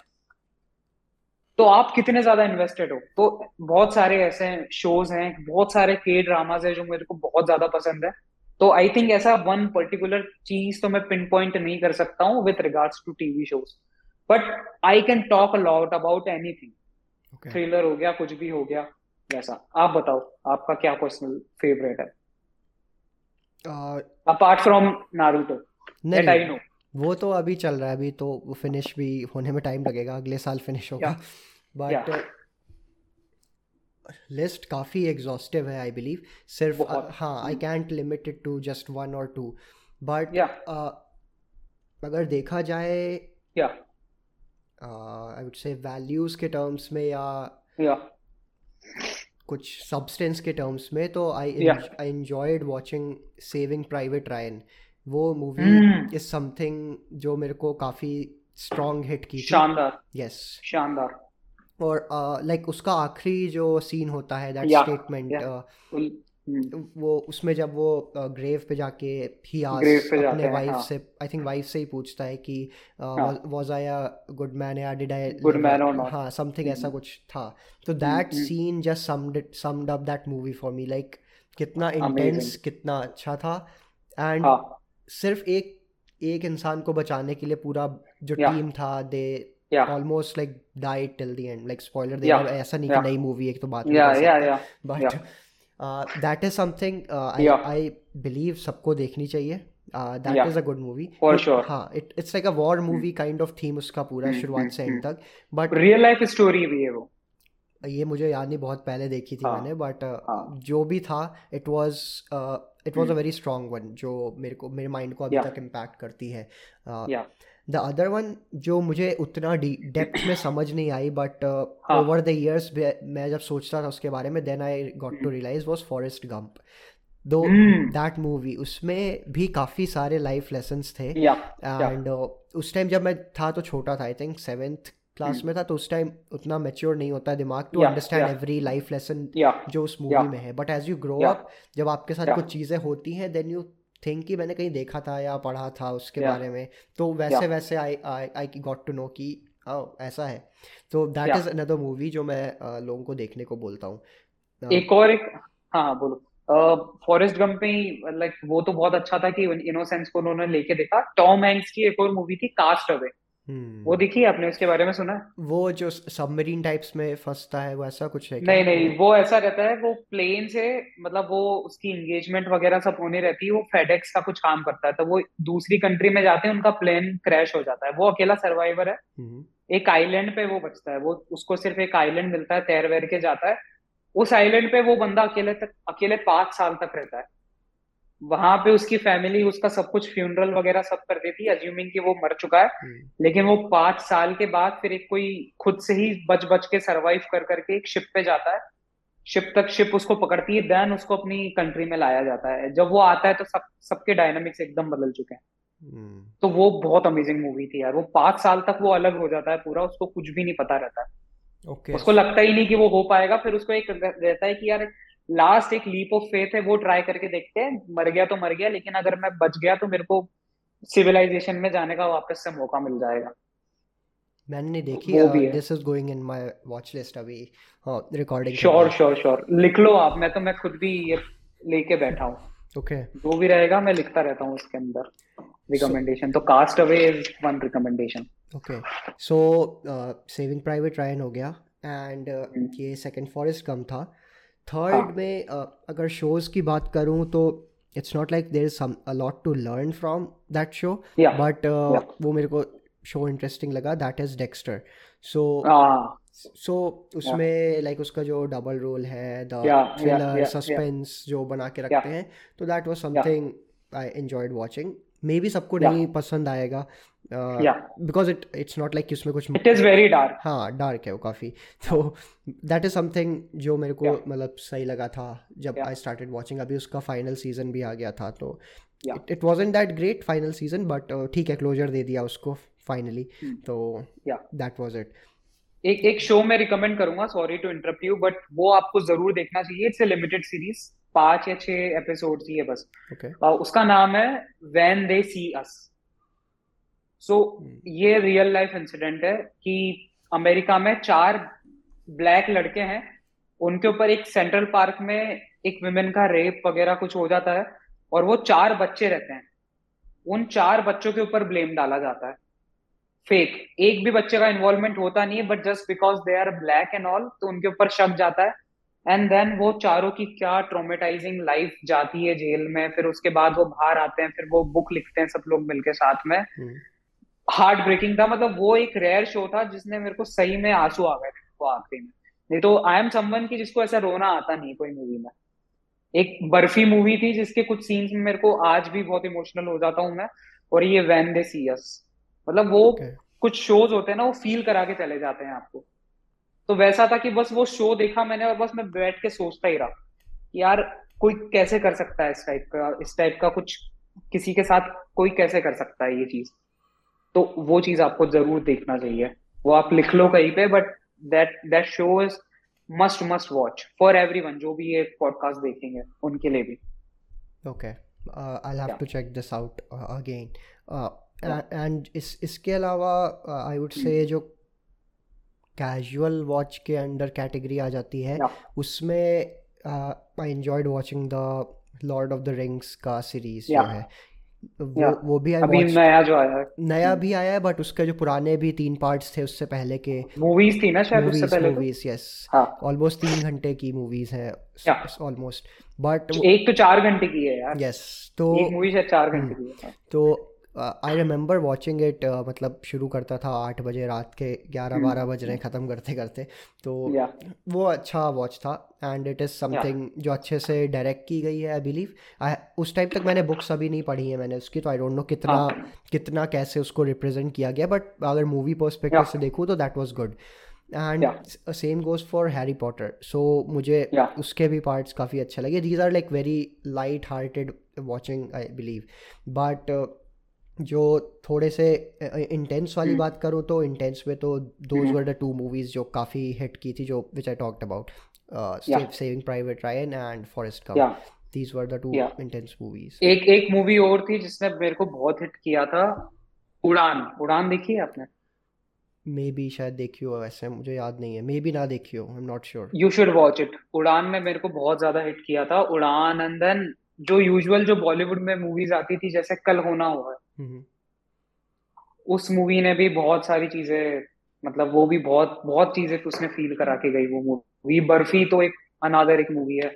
तो आप कितने ज्यादा इन्वेस्टेड हो। तो बहुत सारे ऐसे शोज हैं, बहुत सारे के ड्रामाज हैं जो मेरे को बहुत ज्यादा पसंद है। तो आई थिंक ऐसा वन पर्टिकुलर चीज तो मैं पिन पॉइंट नहीं कर सकता हूँ with regards to TV shows, but I can talk a lot about anything, thriller हो गया, कुछ भी हो गया। जैसा आप बताओ आपका क्या पर्सनल फेवरेट है apart from Naruto that I know? वो तो अभी चल रहा है, अभी तो वो फिनिश भी होने में टाइम लगेगा, अगले साल फिनिश होगा, बट लिस्ट काफ़ी एग्जॉस्टिव है आई बिलीव. सिर्फ हाँ I can't limited to just one और टू, बट अगर देखा जाए आई वुड से वैल्यूज़ के टर्म्स में या कुछ सब्सटेंस के टर्म्स में, तो I enjoyed watching Saving Private Ryan. वो मूवी इज समथिंग जो मेरे को काफ़ी स्ट्रॉन्ग हिट की. शानदार, यस शानदार. और लाइक उसका आखिरी जो सीन होता है, दैट स्टेटमेंट वो उसमें जब वो ग्रेव पे जाके ही आस्क अपने वाइफ से, आई थिंक वाइफ से ही पूछता है कि was I a good man या डिड आई गुड मैन और नॉट, हाँ समथिंग ऐसा कुछ था. तो that scene just summed up that movie for me, like कितना इंटेंस, कितना अच्छा था. एंड सिर्फ एक इंसान को बचाने के लिए पूरा जो टीम था, दे almost like died till the end, like spoiler they are aisa nahi ki nayi movie ek to baat nahi hai but that is something I believe sabko dekhni chahiye. That is a good movie for sure. ha it's like a war movie kind of theme uska pura shuruaat se end tak, but real life story bhi hai. wo ye mujhe yaad nahi, bahut pehle dekhi thi maine, but jo bhi tha it was a very strong one jo mere mind ko abhi tak impact karti hai. The other one जो मुझे उतना depth में समझ नहीं आई, but over the years मैं जब सोचता था उसके बारे में, then I got to realize, was Forrest Gump. Though that movie, उसमें भी काफ़ी सारे लाइफ लेसन्स थे. एंड उस टाइम जब मैं था तो छोटा था, आई थिंक 7th क्लास में था, तो उस टाइम उतना मैच्योर नहीं होता दिमाग to understand every life lesson जो उस मूवी में है. But as you grow up, जब आपके साथ कुछ चीज़ें होती हैं, देन यू थिंक कि मैंने कहीं देखा था या पढ़ा था उसके बारे में, तो वैसे आई गॉट टू नो कि ऐसा है. तो दैट इज अनदर मूवी जो मैं लोगों को देखने को बोलता हूँ. एक हाँ बोलो. फॉरेस्ट गंप में लाइक वो तो बहुत अच्छा था कि इनोसेंस को उन्होंने लेके देखा. टॉम हैंक्स की एक और मूवी थी कास्ट अवे, वो देखी आपने? उसके बारे में सुना? वो जो सबमरीन टाइप्स में फंसता है वो ऐसा कुछ है? नहीं, वो ऐसा रहता है, वो प्लेन से मतलब वो उसकी एंगेजमेंट वगैरह सब होने रहती है, वो फेडेक्स का कुछ काम करता है, तो वो दूसरी कंट्री में जाते हैं, उनका प्लेन क्रैश हो जाता है, वो अकेला सर्वाइवर है, एक आइलैंड पे वो बचता है, वो उसको सिर्फ एक आइलैंड मिलता है, तैर वैर के जाता है, उस आइलैंड पे वो बंदा अकेले 5 साल तक रहता है. वहां पे उसकी फैमिली उसका सब कुछ फ्यूनरल वगैरह सब कर देती है, अज्यूमिंग कि वो मर चुका है. लेकिन वो 5 साल के बाद फिर एक कोई खुद से ही बच के सरवाइव करके एक शिप पे जाता है, शिप उसको पकड़ती है, देन उसको अपनी कंट्री में लाया जाता है. जब वो आता है तो सबके डायनामिक्स एकदम बदल चुके हैं. तो वो बहुत अमेजिंग मूवी थी यार. वो 5 साल तक वो अलग हो जाता है पूरा, उसको कुछ भी नहीं पता रहता है, उसको लगता ही नहीं कि वो हो पाएगा. फिर उसको एक रहता है कि यार लास्ट एक लीप ऑफ फेथ है, वो ट्राई करके देखते हैं, मर गया तो मर गया, लेकिन अगर मैं बच गया तो मेरे को सिविलाइजेशन में जाने का वापस से मौका मिल जाएगा. मैंने देखी, this is going in my watch list अभी रिकॉर्डिंग. श्योर लिख लो आप. मैं खुद भी ये लेके बैठा हूँ. जो भी रहेगा मैं लिखता रहता हूँ उसके अंदर रिकमेंडेशन. तो Cast Away is one recommendation. Okay, so Saving Private Ryan हो गया, एंड ये सेकंड फॉरेस्ट गम था. थर्ड में अगर शोज़ की बात करूँ तो it's not like there is some a lot to learn from that show, but वो मेरे को शो इंटरेस्टिंग लगा, दैट इज़ डेक्स्टर. सो उसमें लाइक उसका जो डबल रोल है, द थ्रिलर सस्पेंस जो बना के रखते हैं, तो that was something I enjoyed watching. Maybe सबको नहीं पसंद आएगा बिकॉज इट्स नॉट लाइक उसमें कुछ, इट इज वेरी डार्क. हाँ डार्क है वो काफ़ी. तो दैट इज समथिंग जो मेरे को मतलब सही लगा था जब आई स्टार्टेड वॉचिंग. अभी उसका फाइनल सीजन भी आ गया था, तो it wasn't that great final season, but ठीक है, क्लोजर दे दिया उसको फाइनली, तो दैट वॉज इट. एक शो मैं रिकमेंड करूंगा, sorry to interrupt you, but वो आपको जरूर देखना चाहिए. इट्स ए लिमिटेड सीरीज, 5 या 6 एपिसोड ही है बस. उसका नाम है When They See Us. सो ये रियल लाइफ इंसिडेंट है कि अमेरिका में 4 ब्लैक लड़के हैं, उनके ऊपर एक सेंट्रल पार्क में एक विमेन का रेप वगैरह कुछ हो जाता है, और वो 4 बच्चे रहते हैं, उन 4 बच्चों के ऊपर ब्लेम डाला जाता है. फेक, एक भी बच्चे का इन्वॉल्वमेंट होता नहीं है, but just because they are black and all, तो उनके ऊपर शक जाता है. एंड देन वो चारों की क्या ट्रोमेटाइजिंग लाइफ जाती है जेल में, फिर उसके बाद वो बाहर आते हैं, फिर वो बुक लिखते हैं सब लोग मिलके साथ में. हार्ट ब्रेकिंग था, मतलब वो एक रेयर शो था जिसने मेरे को सही में आंसू आ गए थे वो आखिरी में. नहीं तो आई एम समवन की जिसको ऐसा रोना आता नहीं कोई मूवी में। एक बर्फी मूवी थी जिसके कुछ सीन्स में मेरे को आज भी बहुत इमोशनल हो जाता हूँ मैं, और ये व्हेन दे सी अस, मतलब वो कुछ शोज होते हैं ना वो फील करा के चले जाते हैं आपको। तो वैसा था कि बस वो शो देखा मैंने और बस मैं बैठ के सोचता ही रहा कि यार कोई कैसे कर सकता है इस टाइप का कुछ, किसी के साथ कोई कैसे कर सकता है ये चीज। तो वो चीज आपको जरूर देखना चाहिए, वो आप लिख लो कहीं पे, but that show is must watch for everyone जो भी ये पॉडकास्ट देखेंगे उनके लिए भी। Okay, I have to check this out again. And इसके अलावा आई वुड से जो कैजुअल वॉच के अंडर कैटेगरी आ जाती है उसमें I enjoyed watching the Lord of the Rings का सीरीज जो है वो भी अभी नया जो आया है, नया भी आया है बट उसके जो पुराने भी 3 पार्ट्स थे उससे पहले के मूवीज थी ना शायद, उससे पहले मूवीज, यस, ऑलमोस्ट 3 घंटे की मूवीज है ऑलमोस्ट, बट एक तो 4 घंटे की है यार, यस, तो एक मूवी शायद 4 घंटे की है। तो आई रिमेंबर वॉचिंग इट, मतलब शुरू करता था 8 बजे रात के 11-12 बज रहे ख़त्म करते करते, तो वो अच्छा वॉच था। एंड इट इज़ समथिंग जो अच्छे से डायरेक्ट की गई है आई बिलीव। उस टाइम तक मैंने बुक्स अभी नहीं पढ़ी है मैंने उसकी, तो आई डोंट नो कितना कैसे उसको रिप्रेजेंट किया गया, बट अगर मूवी पर्सपेक्टिव से देखूँ तो that was good. And same goes for Harry Potter, so मुझे उसके भी पार्ट्स काफ़ी अच्छे लगे। These are like very light hearted watching I believe, but जो थोड़े से इंटेंस वाली बात करो तो इंटेंस में तो दोज वर द 2 मूवीज जो काफ़ी हिट की थी, जो which I talked about, saving Private Ryan and Forrest Gump, these were the 2 intense movies. एक मूवी और थी जिसने मेरे को बहुत हिट किया था, उड़ान देखी है आपने? मे बी शायद देखी हो, वैसे मुझे याद नहीं है, मे बी ना देखी हो, I am not sure. You should watch it. Udaan में मेरे को बहुत ज़्यादा हिट किया था, उड़ान एंड देन जो यूजुअल जो बॉलीवुड में मूवीज आती थी जैसे कल होना हुआ, उस मूवी ने भी बहुत सारी चीजें, मतलब वो भी बहुत चीजें उसने फील करा के गई वो मूवी। बर्फी तो एक अनादर एक मूवी है,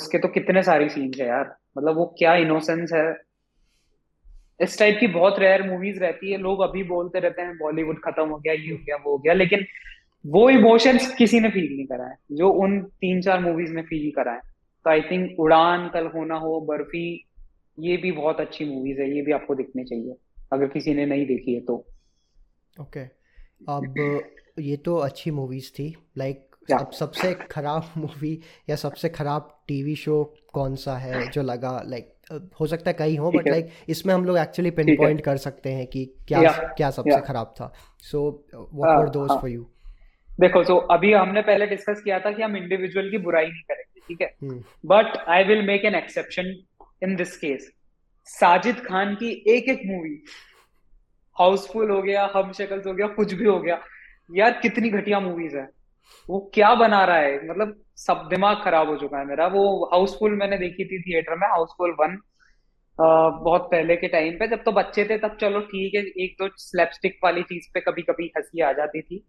उसके तो कितने सारे सीन्स है यार, मतलब वो क्या इनोसेंस है। इस टाइप की बहुत रेयर मूवीज रहती है, लोग अभी बोलते रहते हैं बॉलीवुड खत्म हो गया, ये हो गया, वो हो गया, लेकिन वो इमोशंस किसी ने फील नहीं करा है जो उन 3-4 मूवीज ने फील करा है। तो आई थिंक उड़ान, कल होना हो, बर्फी, ये भी बहुत अच्छी मूवीज है, ये भी आपको देखने चाहिए अगर किसी ने नहीं देखी है तो। ओके, अब ये तो अच्छी मूवीज थी, लाइक अब सबसे खराब मूवी या सबसे खराब टीवी शो कौन सा है जो लगा? लाइक हो सकता है कई हो बट लाइक इसमें हम लोग एक्चुअली पिन पॉइंट कर सकते हैं कि क्या सबसे खराब था। So what were those for you? देखो, तो अभी हमने पहले डिस्कस किया था कि हम इंडिविजुअल की बुराई नहीं करेंगे, ठीक है, but I will make an exception in this case. Sajid Khan की एक मूवी, हाउसफुल हो गया, हमशक्ल हो गया, कुछ भी हो गया यार, कितनी घटिया मूवीज है वो, क्या बना रहा है, मतलब सब दिमाग खराब हो चुका है मेरा। वो हाउसफुल मैंने देखी थी थिएटर में, हाउसफुल 1 बहुत पहले के टाइम पे, जब तो बच्चे थे तब चलो ठीक है, 1-2 स्लैपस्टिक वाली चीज पे कभी कभी हंसी आ जाती थी,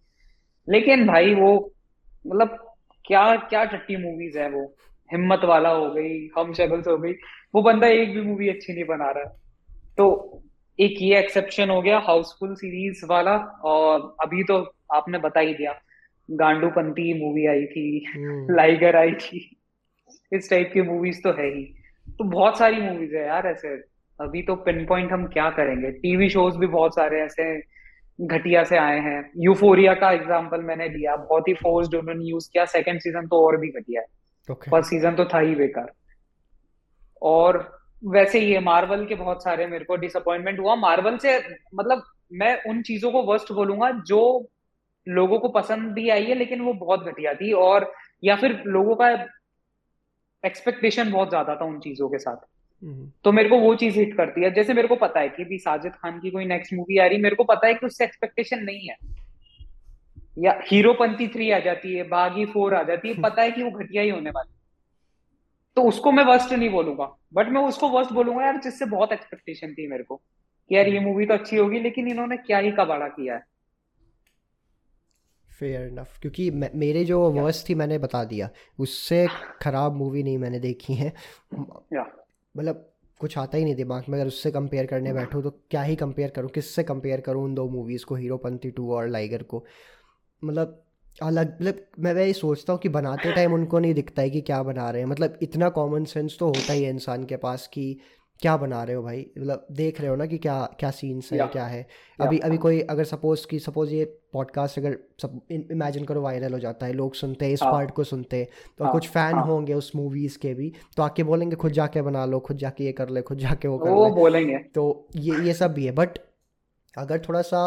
लेकिन भाई वो मतलब क्या टट्टी मूवीज है वो। हिम्मत वाला हो गई, हमशक्ल हो गई, वो बंदा एक भी मूवी अच्छी नहीं बना रहा। तो एक ये एक्सेप्शन हो गया हाउसफुल सीरीज वाला, और अभी तो आपने बता ही दिया, गांडूपंती मूवी आई थी, लाइगर आई थी, इस टाइप की मूवीज तो है ही। तो बहुत सारी मूवीज है यार ऐसे, अभी तो पिन पॉइंट हम क्या करेंगे। टीवी शोज भी बहुत सारे ऐसे घटिया से आए हैं, यूफोरिया का एग्जाम्पल मैंने दिया, बहुत ही फोर्स्ड उन्होंने यूज किया, सेकंड सीजन तो और भी घटिया है, फर्स्ट सीजन तो था ही बेकार। और वैसे ही है मार्वल के बहुत सारे, मेरे को डिसअपॉइंटमेंट हुआ मार्वल से, मतलब मैं उन चीजों को वर्स्ट बोलूंगा जो लोगों को पसंद भी आई है लेकिन वो बहुत घटिया थी, और या फिर लोगों का एक्सपेक्टेशन बहुत ज्यादा था उन चीजों के साथ, तो मेरे को वो चीज हिट करती है। जैसे मेरे को पता है कि भी साजिद खान की कोई नेक्स्ट मूवी आ रही, मेरे को पता है कि उससे एक्सपेक्टेशन नहीं है, या हीरोपंती 3 आ जाती है, बागी 4 आ जाती है, पता है कि वो घटिया ही होने वाली, तो उसको मैं वर्स्ट नहीं बोलूंगा, बट मैं उसको वर्स्ट बोलूंगा यार जिससे बहुत एक्सपेक्टेशन थी मेरे को कि यार ये मूवी तो अच्छी होगी लेकिन इन्होंने क्या ही कबाड़ा किया है। फेयर इनफ, क्योंकि मेरे जो वर्स्ट थी मैंने बता दिया, उससे खराब मूवी नहीं मैंने देखी है, मतलब कुछ आता ही नहीं दिमाग में। अगर उससे कंपेयर करने बैठूँ तो क्या ही कंपेयर करूँ, किससे कंपेयर करूँ उन 2 मूवीज़ को, हीरोपंती 2 और लाइगर को, मतलब अलग, मतलब मैं वही सोचता हूँ कि बनाते टाइम उनको नहीं दिखता है कि क्या बना रहे हैं, मतलब इतना कॉमन सेंस तो होता ही है इंसान के पास कि क्या बना रहे हो भाई, मतलब देख रहे हो ना कि क्या क्या सीन्स है क्या है। अभी अभी कोई अगर सपोज ये पॉडकास्ट अगर इमेजिन करो वायरल हो जाता है, लोग सुनते हैं इस पार्ट को सुनते हैं तो कुछ फैन होंगे उस मूवीज़ के भी तो आके बोलेंगे खुद जाके बना लो, खुद जाके ये कर ले, खुद जाके वो कर ले बोलेंगे, तो ये सब भी है। बट अगर थोड़ा सा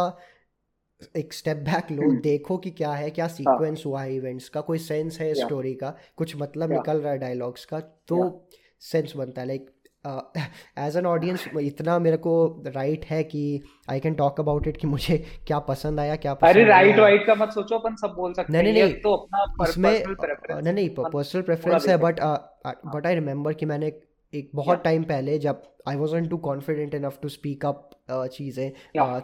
एक स्टेप बैक लो, देखो कि क्या है, क्या सीक्वेंस हुआ है इवेंट्स का, कोई सेंस है स्टोरी का, कुछ मतलब निकल रहा है डायलॉग्स का, तो सेंस बनता है। लाइक एज एन ऑडियंस इतना मेरे को राइट है कि I can talk about it कि मुझे क्या पसंद आया क्या पसंद। अरे राइट वाइट का मत सोचो, अपन सब बोल सकते हैं। नहीं तो अपना पर्सनल प्रेफरेंस, नहीं पर्सनल प्रेफरेंस है। बट आई रिमेंबर कि मैंने एक बहुत टाइम पहले जब I wasn't too confident enough to speak up चीज़ें,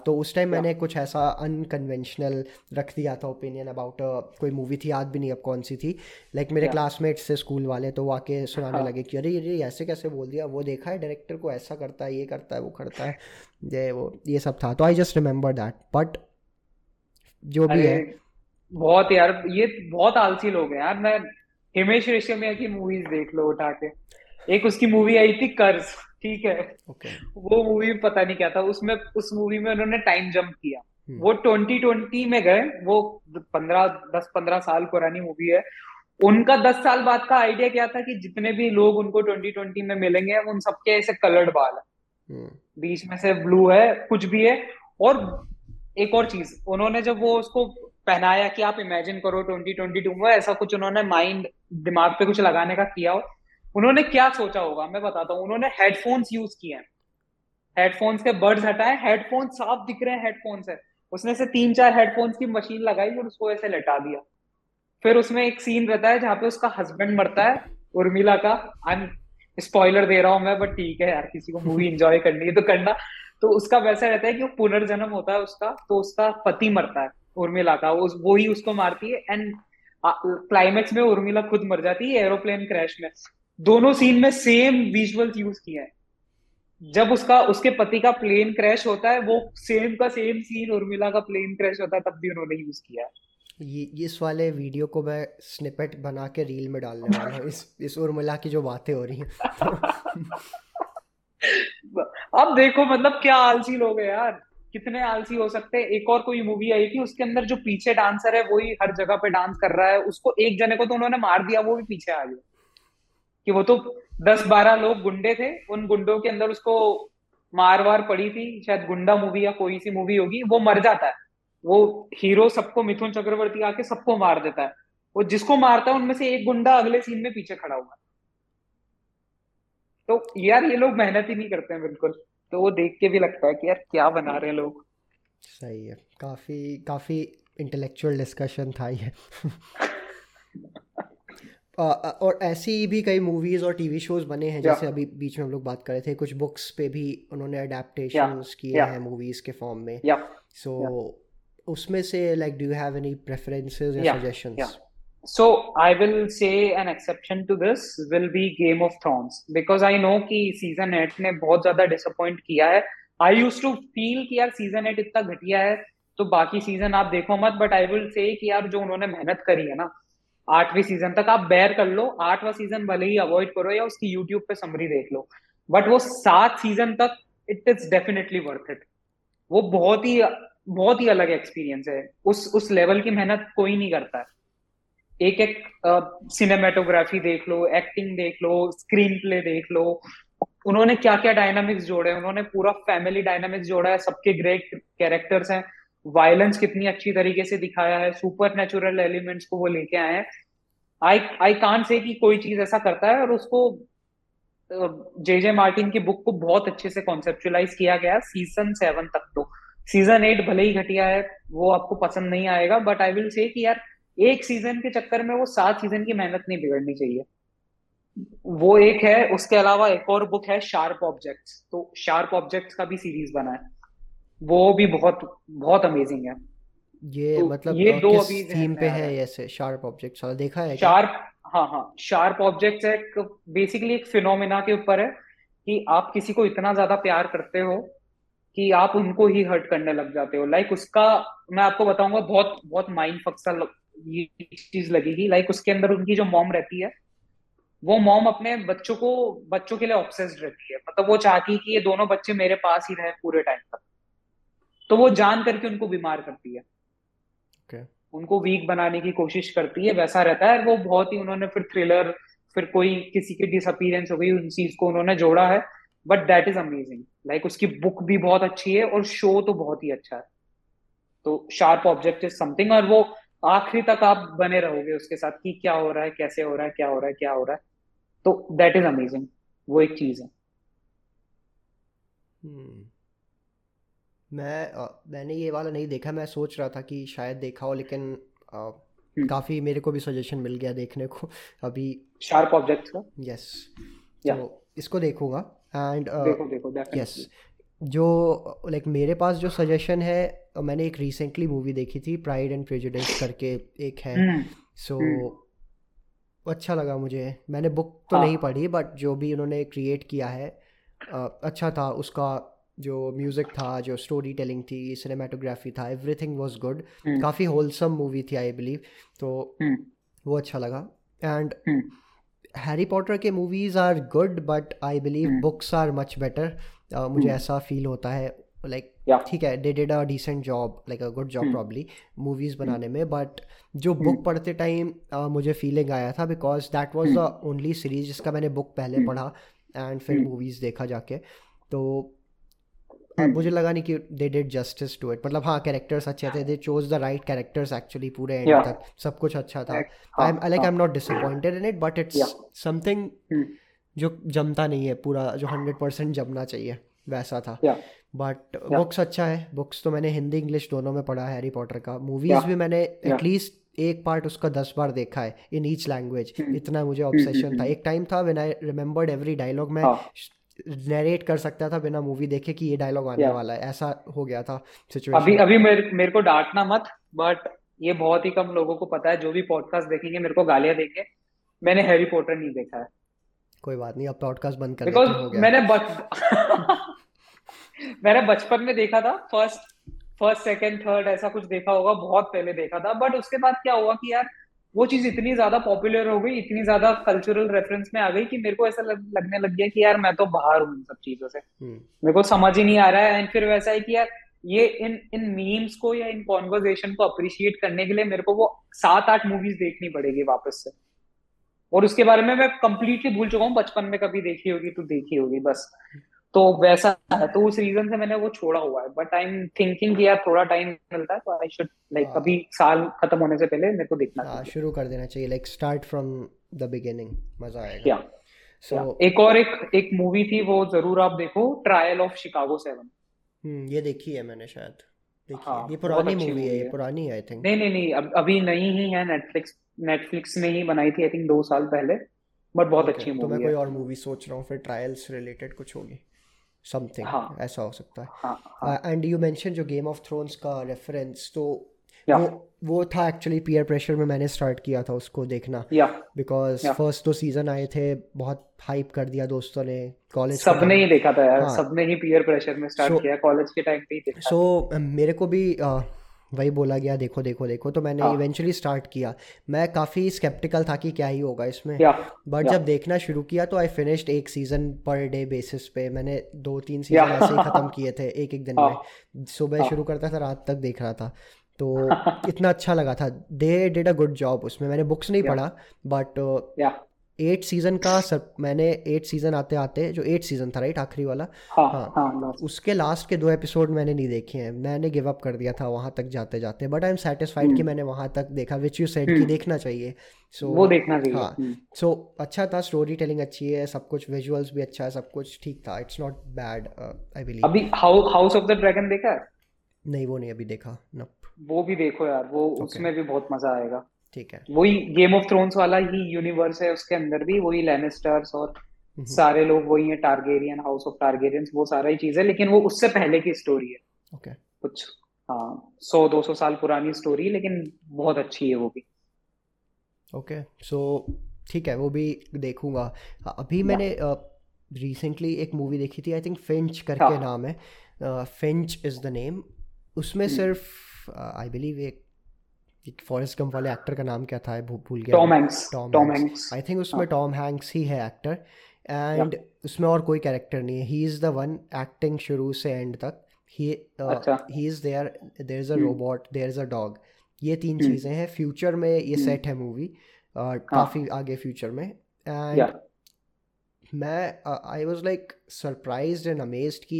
तो उस टाइम मैंने कुछ ऐसा अनकन्वेंशनल रख दिया था ओपिनियन अबाउट कोई मूवी थी, याद भी नहीं अब कौन सी थी। लाइक मेरे क्लासमेट्स से स्कूल वाले तो वो आके सुनाने लगे कि अरे ये ऐसे कैसे बोल दिया, वो देखा है डायरेक्टर को ऐसा करता है, ये करता है, वो करता है, ये सब था। तो I just remember that. But जो भी है बहुत यार, ये बहुत आलसी लोग हैं यार। मैं हिमेश रेशमिया की मूवीज देख लो उठा के, एक उसकी मूवी आई थी कर्ज, ठीक है वो मूवी पता नहीं क्या था, उसमें उस मूवी में उन्होंने टाइम जंप किया, वो 2020 में गए, वो 10-15 साल पुरानी मूवी है। उनका 10 साल बाद का आइडिया क्या था कि जितने भी लोग उनको 2020 में मिलेंगे उन सबके ऐसे कलर्ड बाल है, बीच में से ब्लू है, कुछ भी है। और एक और चीज उन्होंने जब वो उसको पहनाया कि आप इमेजिन करो 2022 में ऐसा कुछ उन्होंने माइंड दिमाग पे कुछ लगाने का किया हो, उन्होंने क्या सोचा होगा मैं बताता हूँ। उन्होंने हेडफोन्स यूज किए हैं, हेडफोन्स के बर्ड्स हटाए, हेडफोन्स साफ दिख रहे हैं हेडफोन्स है, उसने से 3-4 हेडफोन्स की मशीन लगाई और उसको ऐसे लटा दिया। फिर उसमें एक सीन रहता है जहाँ पे उसका हस्बैंड मरता है उर्मिला का, स्पॉइलर दे रहा हूँ मैं बट ठीक है यार, किसी को मूवी एंजॉय करनी है तो करना। तो उसका वैसा रहता है कि वो पुनर्जन्म होता है उसका, तो उसका पति मरता है उर्मिला का, वो ही उसको मारती है एंड क्लाइमेक्स में उर्मिला खुद मर जाती है एरोप्लेन क्रैश में। दोनों सीन में सेम विजुअल्स यूज किए हैं। जब उसके पति का प्लेन क्रैश होता है, वो सेम का सेम सीन उर्मिला का प्लेन क्रैश होता है, तब भी उन्होंने यूज किया है। ये इस वाले वीडियो को मैं स्निपेट बना के रील में डालने वाला हूँ, इस उर्मिला की जो बातें हो रही हैं। अब देखो मतलब क्या आलसी लोग हैं यार, कितने आलसी हो सकते हैं। एक और कोई मूवी आई थी, उसके अंदर जो पीछे डांसर है वही हर जगह पे डांस कर रहा है, उसको एक जने को तो उन्होंने मार दिया, वो भी पीछे आ गया कि वो तो 10-12 लोग गुंडे थे, उन गुंडों के अंदर उसको मार वार पड़ी थी, शायद गुंडा मूवी या कोई सी मूवी होगी। वो मर जाता है, वो हीरो सबको, मिथुन चक्रवर्ती आके सबको मार देता है। वो जिसको मारता है उनमें से एक गुंडा अगले सीन में पीछे खड़ा हुआ। तो यार ये लोग मेहनत ही नहीं करते हैं बिल्कुल, तो वो देख के भी लगता है कि यार क्या बना रहे हैं लोग। सही है, काफी इंटेलेक्चुअल डिस्कशन था ये। और ऐसी भी कई मूवीज़ और टीवी शोज़ बने हैं, जैसे अभी बीच में हम लोग बात कर रहे थे, कुछ बुक्स पे भी उन्होंने अडेप्टेशंस किए हैं मूवीज़ के फॉर्म में। सो उसमें से like do you have any preferences या suggestions? So I will say an exception to this will be Game of Thrones, because I know कि सीजन 8 ने बहुत ज़्यादा डिसअपॉइंट किया है। आई यूज्ड टू फील कि यार सीजन 8 इतना घटिया है तो बाकी सीजन आप देखो मत, बट आई विल से कि यार जो उन्होंने मेहनत करी है ना 8वें सीजन तक आप बेयर कर लो। 8वां सीजन भले ही अवॉइड करो या उसकी यूट्यूब पे समरी देख लो, बट वो 7 सीजन तक it is definitely worth it. वो बहुत ही अलग एक्सपीरियंस है, उस लेवल की मेहनत कोई नहीं करता है। एक सिनेमेटोग्राफी देख लो, एक्टिंग देख लो, स्क्रीन प्ले देख लो, उन्होंने क्या क्या डायनामिक्स जोड़े, उन्होंने पूरा फैमिली डायनामिक्स जोड़ा है, सबके ग्रेट कैरेक्टर्स हैं, वायलेंस कितनी अच्छी तरीके से दिखाया है, सुपर नेचुरल एलिमेंट्स को वो लेके आए हैं। आई कांट से कि कोई चीज ऐसा करता है, और उसको जे मार्टिन की बुक को बहुत अच्छे से कॉन्सेप्चुलाइज किया गया सीजन 7 तक। तो सीजन 8 भले ही घटिया है, वो आपको पसंद नहीं आएगा, बट आई विल से कि यार एक सीजन के चक्कर में वो 7 सीजन की मेहनत नहीं बिगड़नी चाहिए। वो एक है, उसके अलावा एक और बुक है शार्प ऑब्जेक्ट्स, तो शार्प ऑब्जेक्ट्स का भी सीरीज बना है, वो भी बहुत बहुत अमेजिंग है। ये तो मतलब ये दो अभी थीम पे है, ऐसे शार्प ऑब्जेक्ट्स वाला देखा है शार्प? हाँ, शार्प ऑब्जेक्ट्स एक बेसिकली एक फिनोमिना के ऊपर है कि आप किसी को इतना ज्यादा प्यार करते हो कि आप उनको ही हर्ट करने लग जाते हो। लाइक उसका मैं आपको बताऊंगा, बहुत बहुत माइंड फक सा ये चीज लगेगी। लाइक उसके अंदर उनकी जो मॉम रहती है, वो मॉम अपने बच्चों के लिए ऑब्सेस्ड रहती है, मतलब वो चाहती है कि ये दोनों बच्चे मेरे पास ही रहे पूरे टाइम तक, तो वो जान करके उनको बीमार करती है, okay. उनको वीक बनाने की कोशिश करती है, वैसा रहता है वो बहुत ही। उन्होंने फिर थ्रिलर, फिर कोई किसी की डिसअपीयरेंस हो गई, उन चीज को उन्होंने जोड़ा है, but that is amazing. Like उसकी बुक भी बहुत अच्छी है और शो तो बहुत ही अच्छा है। तो शार्प ऑब्जेक्ट इज समथिंग, और वो आखिरी तक आप बने रहोगे उसके साथ कि क्या हो रहा है, कैसे हो रहा है, क्या हो रहा है, क्या हो रहा है, तो दैट इज अमेजिंग। वो एक चीज है। मैंने ये वाला नहीं देखा, मैं सोच रहा था कि शायद देखा हो, लेकिन काफी मेरे को भी सजेशन मिल गया देखने को अभी, शार्प ऑब्जेक्ट्स का। यस, तो इसको देखूंगा। एंड यस, जो लाइक मेरे पास जो सजेशन है, मैंने एक रिसेंटली मूवी देखी थी, प्राइड एंड प्रेजुडिस करके एक है, सो अच्छा लगा मुझे। मैंने बुक तो नहीं पढ़ी, बट जो भी उन्होंने क्रिएट किया है अच्छा था। उसका जो म्यूज़िक था, जो स्टोरी टेलिंग थी, सिनेमाटोग्राफी था, एवरीथिंग वाज गुड। काफ़ी होलसम मूवी थी आई बिलीव, तो वो अच्छा लगा। एंड हैरी पॉटर के movies are good, but I believe books are much better, मुझे ऐसा फील होता है। लाइक ठीक है, they did a decent job, like a good job probably movies बनाने में, बट जो बुक पढ़ते टाइम मुझे फीलिंग आया था, because that was the only series जिसका मैंने बुक पहले पढ़ा एंड फिर मूवीज़ देखा जाके, तो मुझे लगा नहीं कि they did justice to it. मतलब हाँ, कैरेक्टर्स अच्छे थे, they chose the right characters actually, पूरे एंड तक सब कुछ अच्छा था। I am not disappointed in it, but it's something जो जमता नहीं है पूरा, जो 100% जमना चाहिए वैसा था। बट बुक्स अच्छा है, बुक्स तो मैंने हिंदी इंग्लिश दोनों में पढ़ा है हैरी पॉटर का। मूवीज़ भी मैंने एटलीस्ट एक पार्ट उसका 10 बार देखा है इन ईच लैंग्वेज, इतना मुझे ऑब्सेशन था। एक टाइम था when I remembered every dialogue, मैं नरेट कर सकता था बिना मूवी देखे कि ये डायलॉग आने वाला है, ऐसा हो गया था सिचुएशन। अभी मेरे को डांटना मत, बट ये बहुत ही कम लोगों को पता है, जो भी पॉडकास्ट देखेंगे मेरे को गालियां देंगे, मैंने हैरी पॉटर नहीं देखा है। कोई बात नहीं, अब पॉडकास्ट बंद कर देते हो गया। मैंने बचपन में देखा था, फर्स्ट सेकंड थर्ड ऐसा कुछ देखा होगा, बहुत पहले देखा था। बट उसके बाद क्या हुआ कि यार वो चीज इतनी ज्यादा पॉपुलर हो गई, इतनी ज्यादा कल्चरल रेफरेंस में आ गई कि मेरे को ऐसा लगने लग गया कि यार मैं तो बाहर हूँ इन सब चीजों से, मेरे को समझ ही नहीं आ रहा है। एंड फिर वैसा है कि यार ये इन मीम्स को या इन कॉन्वर्सेशन को अप्रिशिएट करने के लिए मेरे को वो 7-8 मूवीज देखनी पड़ेगी वापस से, और उसके बारे में मैं कंप्लीटली भूल चुका हूँ। बचपन में कभी देखी होगी तो देखी होगी बस, तो वैसा है, तो उस रीजन से मैंने वो छोड़ा हुआ है। बट आई एम थिंकिंग कि यार थोड़ा टाइम मिलता है तो आई शुड लाइक अभी साल खत्म होने से पहले मेरे को देखना चाहिए, शुरू कर देना चाहिए, like start from the beginning, मजा आएगा। सो एक मूवी थी वो जरूर आप देखो, ट्रायल ऑफ शिकागो 7। ये देखी है मैंने शायद, देखी है। ये पुरानी मूवी है, ये पुरानी है आई थिंक। नहीं, अभी नई ही है, नेटफ्लिक्स ने ही बनाई थी आई थिंक 2 साल पहले, बट बहुत अच्छी मूवी है। तो मैं कोई और मूवी सोच रहा हूँ फिर, ट्रायल्स रिलेटेड कुछ होगी समथिंग, ऐसा हो सकता है। एंड यू मेंशन जो गेम ऑफ थ्रोन्स का रेफरेंस, तो वो था एक्चुअली पीयर प्रेशर में मैंने स्टार्ट किया था उसको देखना, बिकॉज फर्स्ट तो सीजन आए थे, बहुत हाइप कर दिया दोस्तों ने, कॉलेज सबने ही देखा था यार, सबने ही पीयर प्रेशर में स्टार्ट किया, कॉलेज के टाइम पे ही देखा। सो मेरे को भी वही बोला गया देखो देखो देखो, तो मैंने इवेंचुअली स्टार्ट किया। मैं काफ़ी स्केप्टिकल था कि क्या ही होगा इसमें, बट जब देखना शुरू किया तो आई फिनिश्ड, एक सीज़न पर डे बेसिस पे मैंने 2-3 सीज़न ऐसे ही ख़त्म किए थे एक दिन में। सुबह शुरू करता था, रात तक देख रहा था, तो इतना अच्छा लगा था। They did a good job उसमें। मैंने बुक्स नहीं पढ़ा, बट 8 सीज़न का मैंने 8 सीज़न आते आते, जो 8 सीज़न था राइट आखिरी वाला, हाँ, उसके लास्ट के 2 एपिसोड मैंने नहीं देखे हैं, मैंने गिव अप कर दिया था वहाँ तक जाते जाते। बट आई एम सेटिस्फाइड कि मैंने वहाँ तक देखा, विच यू सेड कि देखना चाहिए, सो वो देखना चाहिए। हाँ, सो अच्छा था, स्टोरी टेलिंग अच्छी है, सब कुछ, विजुअल्स भी अच्छा है, सब कुछ ठीक था, it's not bad I believe. अभी हाउस ऑफ द ड्रैगन देखा नहीं? वो नहीं अभी देखा। वो भी देखो यार, वो उसमें भी बहुत मजा आएगा। ठीक है, वही गेम ऑफ थ्रोन्स वाला ही यूनिवर्स है, उसके अंदर भी वही लैनिस्टर्स और सारे लोग वही हैं, टारगेरियन, हाउस ऑफ टारगेरियंस, वो सारा ही चीज है, लेकिन वो उससे पहले की स्टोरी है। ओके, कुछ 100-200 साल पुरानी स्टोरी, लेकिन बहुत अच्छी है वो भी। ओके, सो ठीक है, वो भी देखूंगा। अभी मैंने रिसेंटली एक मूवी देखी थी, आई थिंक फिंच करके नाम है, फिंच इज द नेम। उसमें सिर्फ आई बिलीव एक एक फॉरेस्ट गम वाले एक्टर का नाम क्या था, भूल गया, टॉम हैंक्स। आई थिंक उसमें टॉम हैंक्स ही है एक्टर, एंड उसमें और कोई कैरेक्टर नहीं है. He is the one acting शुरू से एंड तक. He is there, there is a robot, there is a dog. ये तीन चीज़ें हैं. फ्यूचर में ये सेट है मूवी, काफ़ी आगे फ्यूचर में. एंड मैं I was like surprise and amazed कि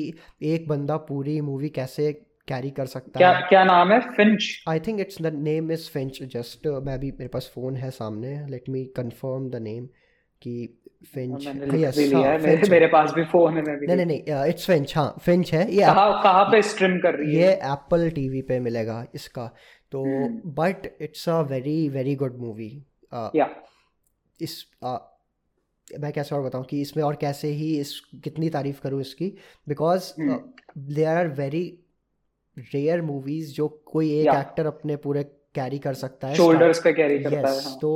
एक बंदा पूरी मूवी कैसे कैरी कर सकता क्या, है. क्या नाम है? Finch. I think it's the name is Finch. Just मैं भी, मेरे पास फ़ोन है सामने, let me confirm the name कि फिंच. यस, मेरे पास भी फोन है. नहीं, इट्स फिंच. हाँ, फिंच है ये. कहाँ पे स्ट्रीम कर रही है ये? एप्पल टीवी पे मिलेगा इसका तो. But it's a very very good movie. इस मैं कैसे और बताऊँ कि इसमें और कैसे ही इस कितनी तारीफ करूँ इसकी, because there are very rare movies जो कोई एक एक्टर अपने पूरे कैरी कर सकता है, शोल्डर्स पे कैरी करता है. हाँ. तो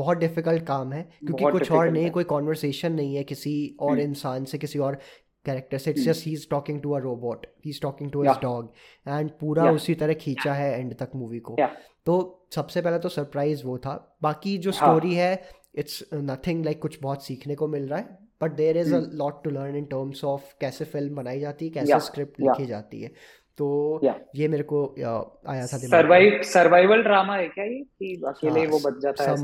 बहुत डिफिकल्ट काम है क्योंकि कुछ और नहीं, कोई कॉन्वर्सेशन नहीं है किसी और इंसान से, किसी और कैरेक्टर से. It's just he is talking to a robot, he is talking to his dog, and पूरा उसी तरह खींचा है एंड तक मूवी को. तो सबसे पहला तो सरप्राइज वो था. बाकी जो स्टोरी है इट्स नथिंग लाइक, कुछ बहुत सीखने को मिल रहा है, but there is a lot to learn in terms of कैसे फिल्म बनाई जाती है, कैसे स्क्रिप्ट लिखी जाती है. तो ये मेरे को आया था दिमाग में. सर्वाइवल ड्रामा है क्या ये कि अकेले वो बच जाता है?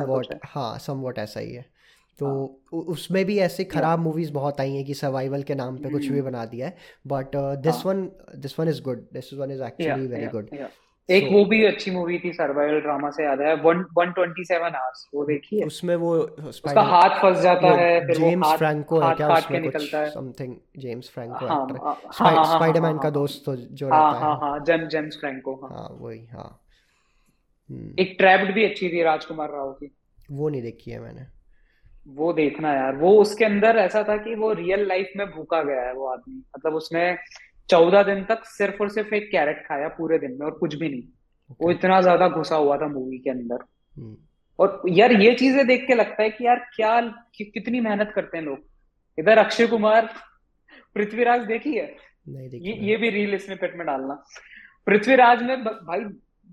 समवॉट ऐसा ही है. तो उसमें भी ऐसे खराब मूवीज बहुत आई हैं कि सर्वाइवल के नाम पे कुछ भी बना दिया है, but this one is good. This one is actually very good. एक वो भी अच्छी मूवी थी सर्वाइवल ड्रामा से याद आया, 127 आवर्स. वो देखी है? उसमें वो उसका हाथ फंस जाता है, फिर जेम्स फ्रैंको है क्या उसमें, कुछ something James Franco actor, Spiderman का दोस्त जो रहता है. James Franco. हां वही. हां, एक ट्रैप्ड भी अच्छी थी राजकुमार राव की. वो नहीं देखी है मैंने. वो देखना यार. वो उसके अंदर ऐसा था कि वो रियल लाइफ में भूखा गया है वो आदमी, मतलब उसने 14 दिन तक सिर्फ और सिर्फ एक कैरेट खाया पूरे दिन में और कुछ भी नहीं. वो इतना ज्यादा घुसा हुआ था मूवी के अंदर. और यार ये चीजें देख के लगता है कि यार क्या कितनी मेहनत करते हैं लोग. इधर अक्षय कुमार, पृथ्वीराज देखी है? नहीं देखी. ये भी रील इसमें पेट में डालना. पृथ्वीराज में भाई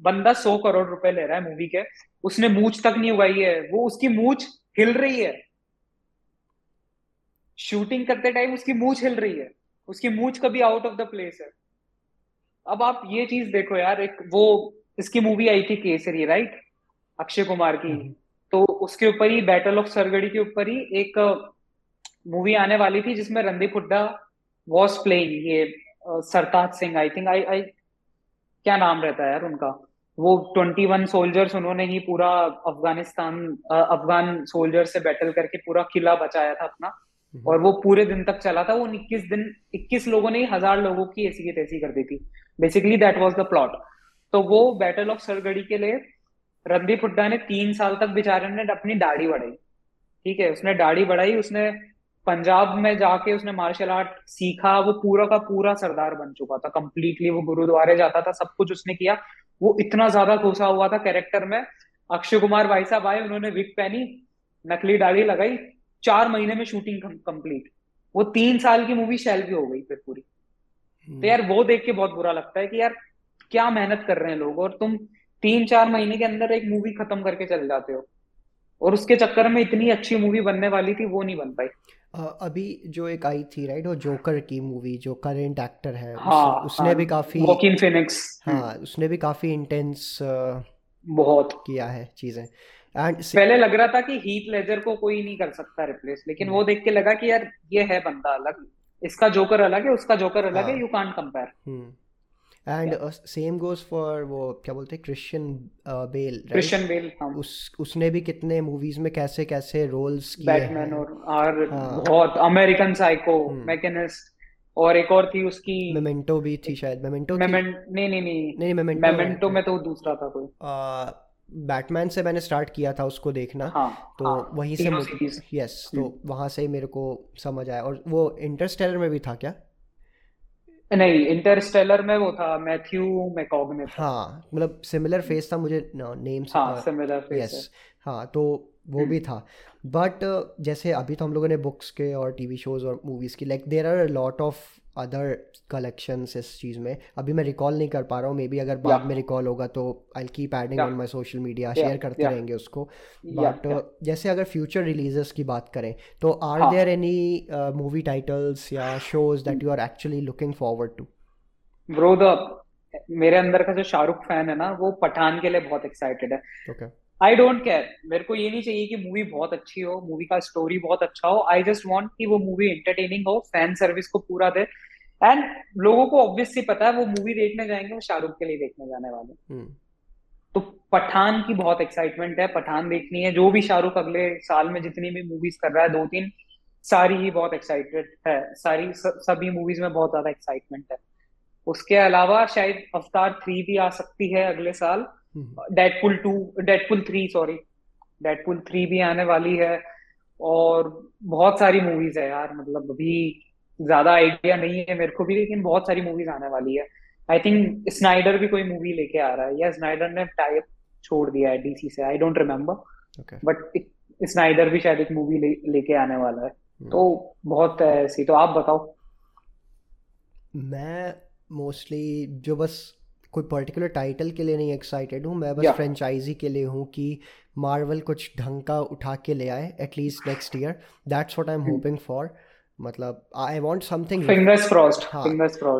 बंदा 100 करोड़ रुपए ले रहा है मूवी के, उसने मूछ तक नहीं उगाई है. वो उसकी मूछ हिल रही है शूटिंग करते टाइम, उसकी मूछ हिल रही है, उसकी मूंछ कभी आउट ऑफ द प्लेस है. अब आप ये चीज देखो यार. एक वो इसकी मूवी आई थी केसरी, राइट, अक्षय कुमार की. तो उसके ऊपर ही, बैटल ऑफ सरगढ़ी के ऊपर ही एक मूवी आने वाली थी जिसमें रणदीप हुड्डा वॉज प्लेइंग ये Sartaj Singh. I think I क्या नाम रहता है यार उनका. वो 21 सोल्जर्स, उन्होंने ही पूरा अफगान सोल्जर्स से बैटल करके पूरा किला बचाया था अपना. और वो पूरे दिन तक चला था. वो 21 लोगों ने 1000 लोगों की ऐसी की तैसी कर दी थी basically. That was the plot. तो वो बैटल ऑफ सरगढ़ी के लिए रणदीप हुड्डा ने 3 साल तक बेचारे ने अपनी दाढ़ी बढ़ाई. ठीक है, उसने दाढ़ी बढ़ाई, उसने पंजाब में जाके उसने मार्शल आर्ट सीखा. वो पूरा का पूरा सरदार बन चुका था कंप्लीटली. वो गुरुद्वारे जाता था, सब कुछ उसने किया. वो इतना ज्यादा घुसा हुआ था कैरेक्टर में. अक्षय कुमार भाई साहब आए, उन्होंने विग पहनी, नकली दाढ़ी लगाई, 4 महीने में शूटिंग कंप्लीट. वो 3 साल की मूवी शैल भी हो गई फिर पूरी. तो यार वो देख के बहुत बुरा लगता है कि यार क्या मेहनत कर रहे हैं लोग, और तुम 3-4 महीने के अंदर एक मूवी खत्म करके चल जाते हो. और उसके चक्कर में इतनी अच्छी मूवी बनने वाली थी वो नहीं बन पाई. अभी जो एक आई थी राइट, वो जोकर की मूवी, जो करेंट एक्टर है उसने भी काफी वॉकिंग फिनिक्स, उसने भी काफी इंटेंस बहुत किया है चीजें. पहले लग रहा था कि हीथ लेजर को कोई नहीं कर सकता रिप्लेस, लेकिन वो देख के लगा कि यार ये है बंदा अलग, इसका जोकर अलग है, उसका जोकर अलग है, you can't compare. And same goes for वो क्या बोलते हैं, क्रिश्चियन बेल. उसने भी कितने मूवीज में कैसे कैसे रोल्स किए, बैटमैन और बहुत, अमेरिकन साइको, मैकेनिस्ट, और एक और थी उसकी, मेमेंटो भी थी शायद. नहीं, मेमेंटो में तो दूसरा था कोई. बैटमैन से मैंने स्टार्ट किया था उसको देखना. तो वहीं से यस, तो वहाँ से मेरे को समझ आया. और वो इंटरस्टेलर में भी था क्या? नहीं, इंटरस्टेलर में वो था मैथ्यू मैकॉगने. मतलब सिमिलर फेस था, मुझे नेम से सिमिलर फेस. तो वो भी था. बट जैसे अभी तो हम लोगों ने बुक्स के और टीवी शोज और मूवीज की, like there are a lot of other collections इस चीज़ में अभी मैं रिकॉल नहीं कर पा रहा हूँ, मे बी अगर बाद में रिकॉल होगा तो I will keep adding on my social media, share करते रहेंगे उसको. बट जैसे अगर फ्यूचर रिलीजेस की बात करें तो are there any movie titles या shows that you are actually looking forward to? Bro the मेरे अंदर का जो शाहरुख फैन है ना वो पठान के लिए बहुत एक्साइटेड है. Okay. I don't care. मेरे को ये नहीं चाहिए कि मूवी बहुत अच्छी हो, मूवी का स्टोरी बहुत अच्छा हो, आई जस्ट वांट कि वो मूवी एंटरटेनिंग हो, फैन सर्विस को पूरा दे. एंड लोगों को ऑब्वियसली पता है वो मूवी देखने जाएंगे वो शाहरुख के लिए देखने जाने वाले. तो पठान की बहुत एक्साइटमेंट है, पठान देखनी है. जो भी शाहरुख अगले साल में जितनी भी मूवीज कर रहा है 2-3 सारी ही बहुत एक्साइटेड है, सारी सभी मूवीज में बहुत ज्यादा एक्साइटमेंट है. उसके अलावा शायद अवतार 3 भी आ सकती है अगले साल. डेडपूल 3 भी आने वाली है. और बहुत सारी मूवीज है यार, मतलब अभी ज्यादा आइडिया नहीं है मेरे को भी, लेकिन बहुत सारी मूवीज आने वाली है. आई थिंक स्नाइडर भी कोई मूवी लेके आ रहा है, या स्नाइडर ने टाई अप छोड़ दिया है डीसी से, I don't remember, but Snyder भी शायद एक मूवी लेके आने वाला है. तो बहुत ऐसी. तो आप बताओ. मैं मोस्टली जो बस कोई पर्टिकुलर टाइटल के लिए नहीं एक्साइटेड हूँ, मैं बस फ्रेंचाइजी के लिए हूँ कि मार्वल कुछ ढंग का उठा के ले आए at least next year. That's what I am hoping for. मतलब I want something fingers crossed.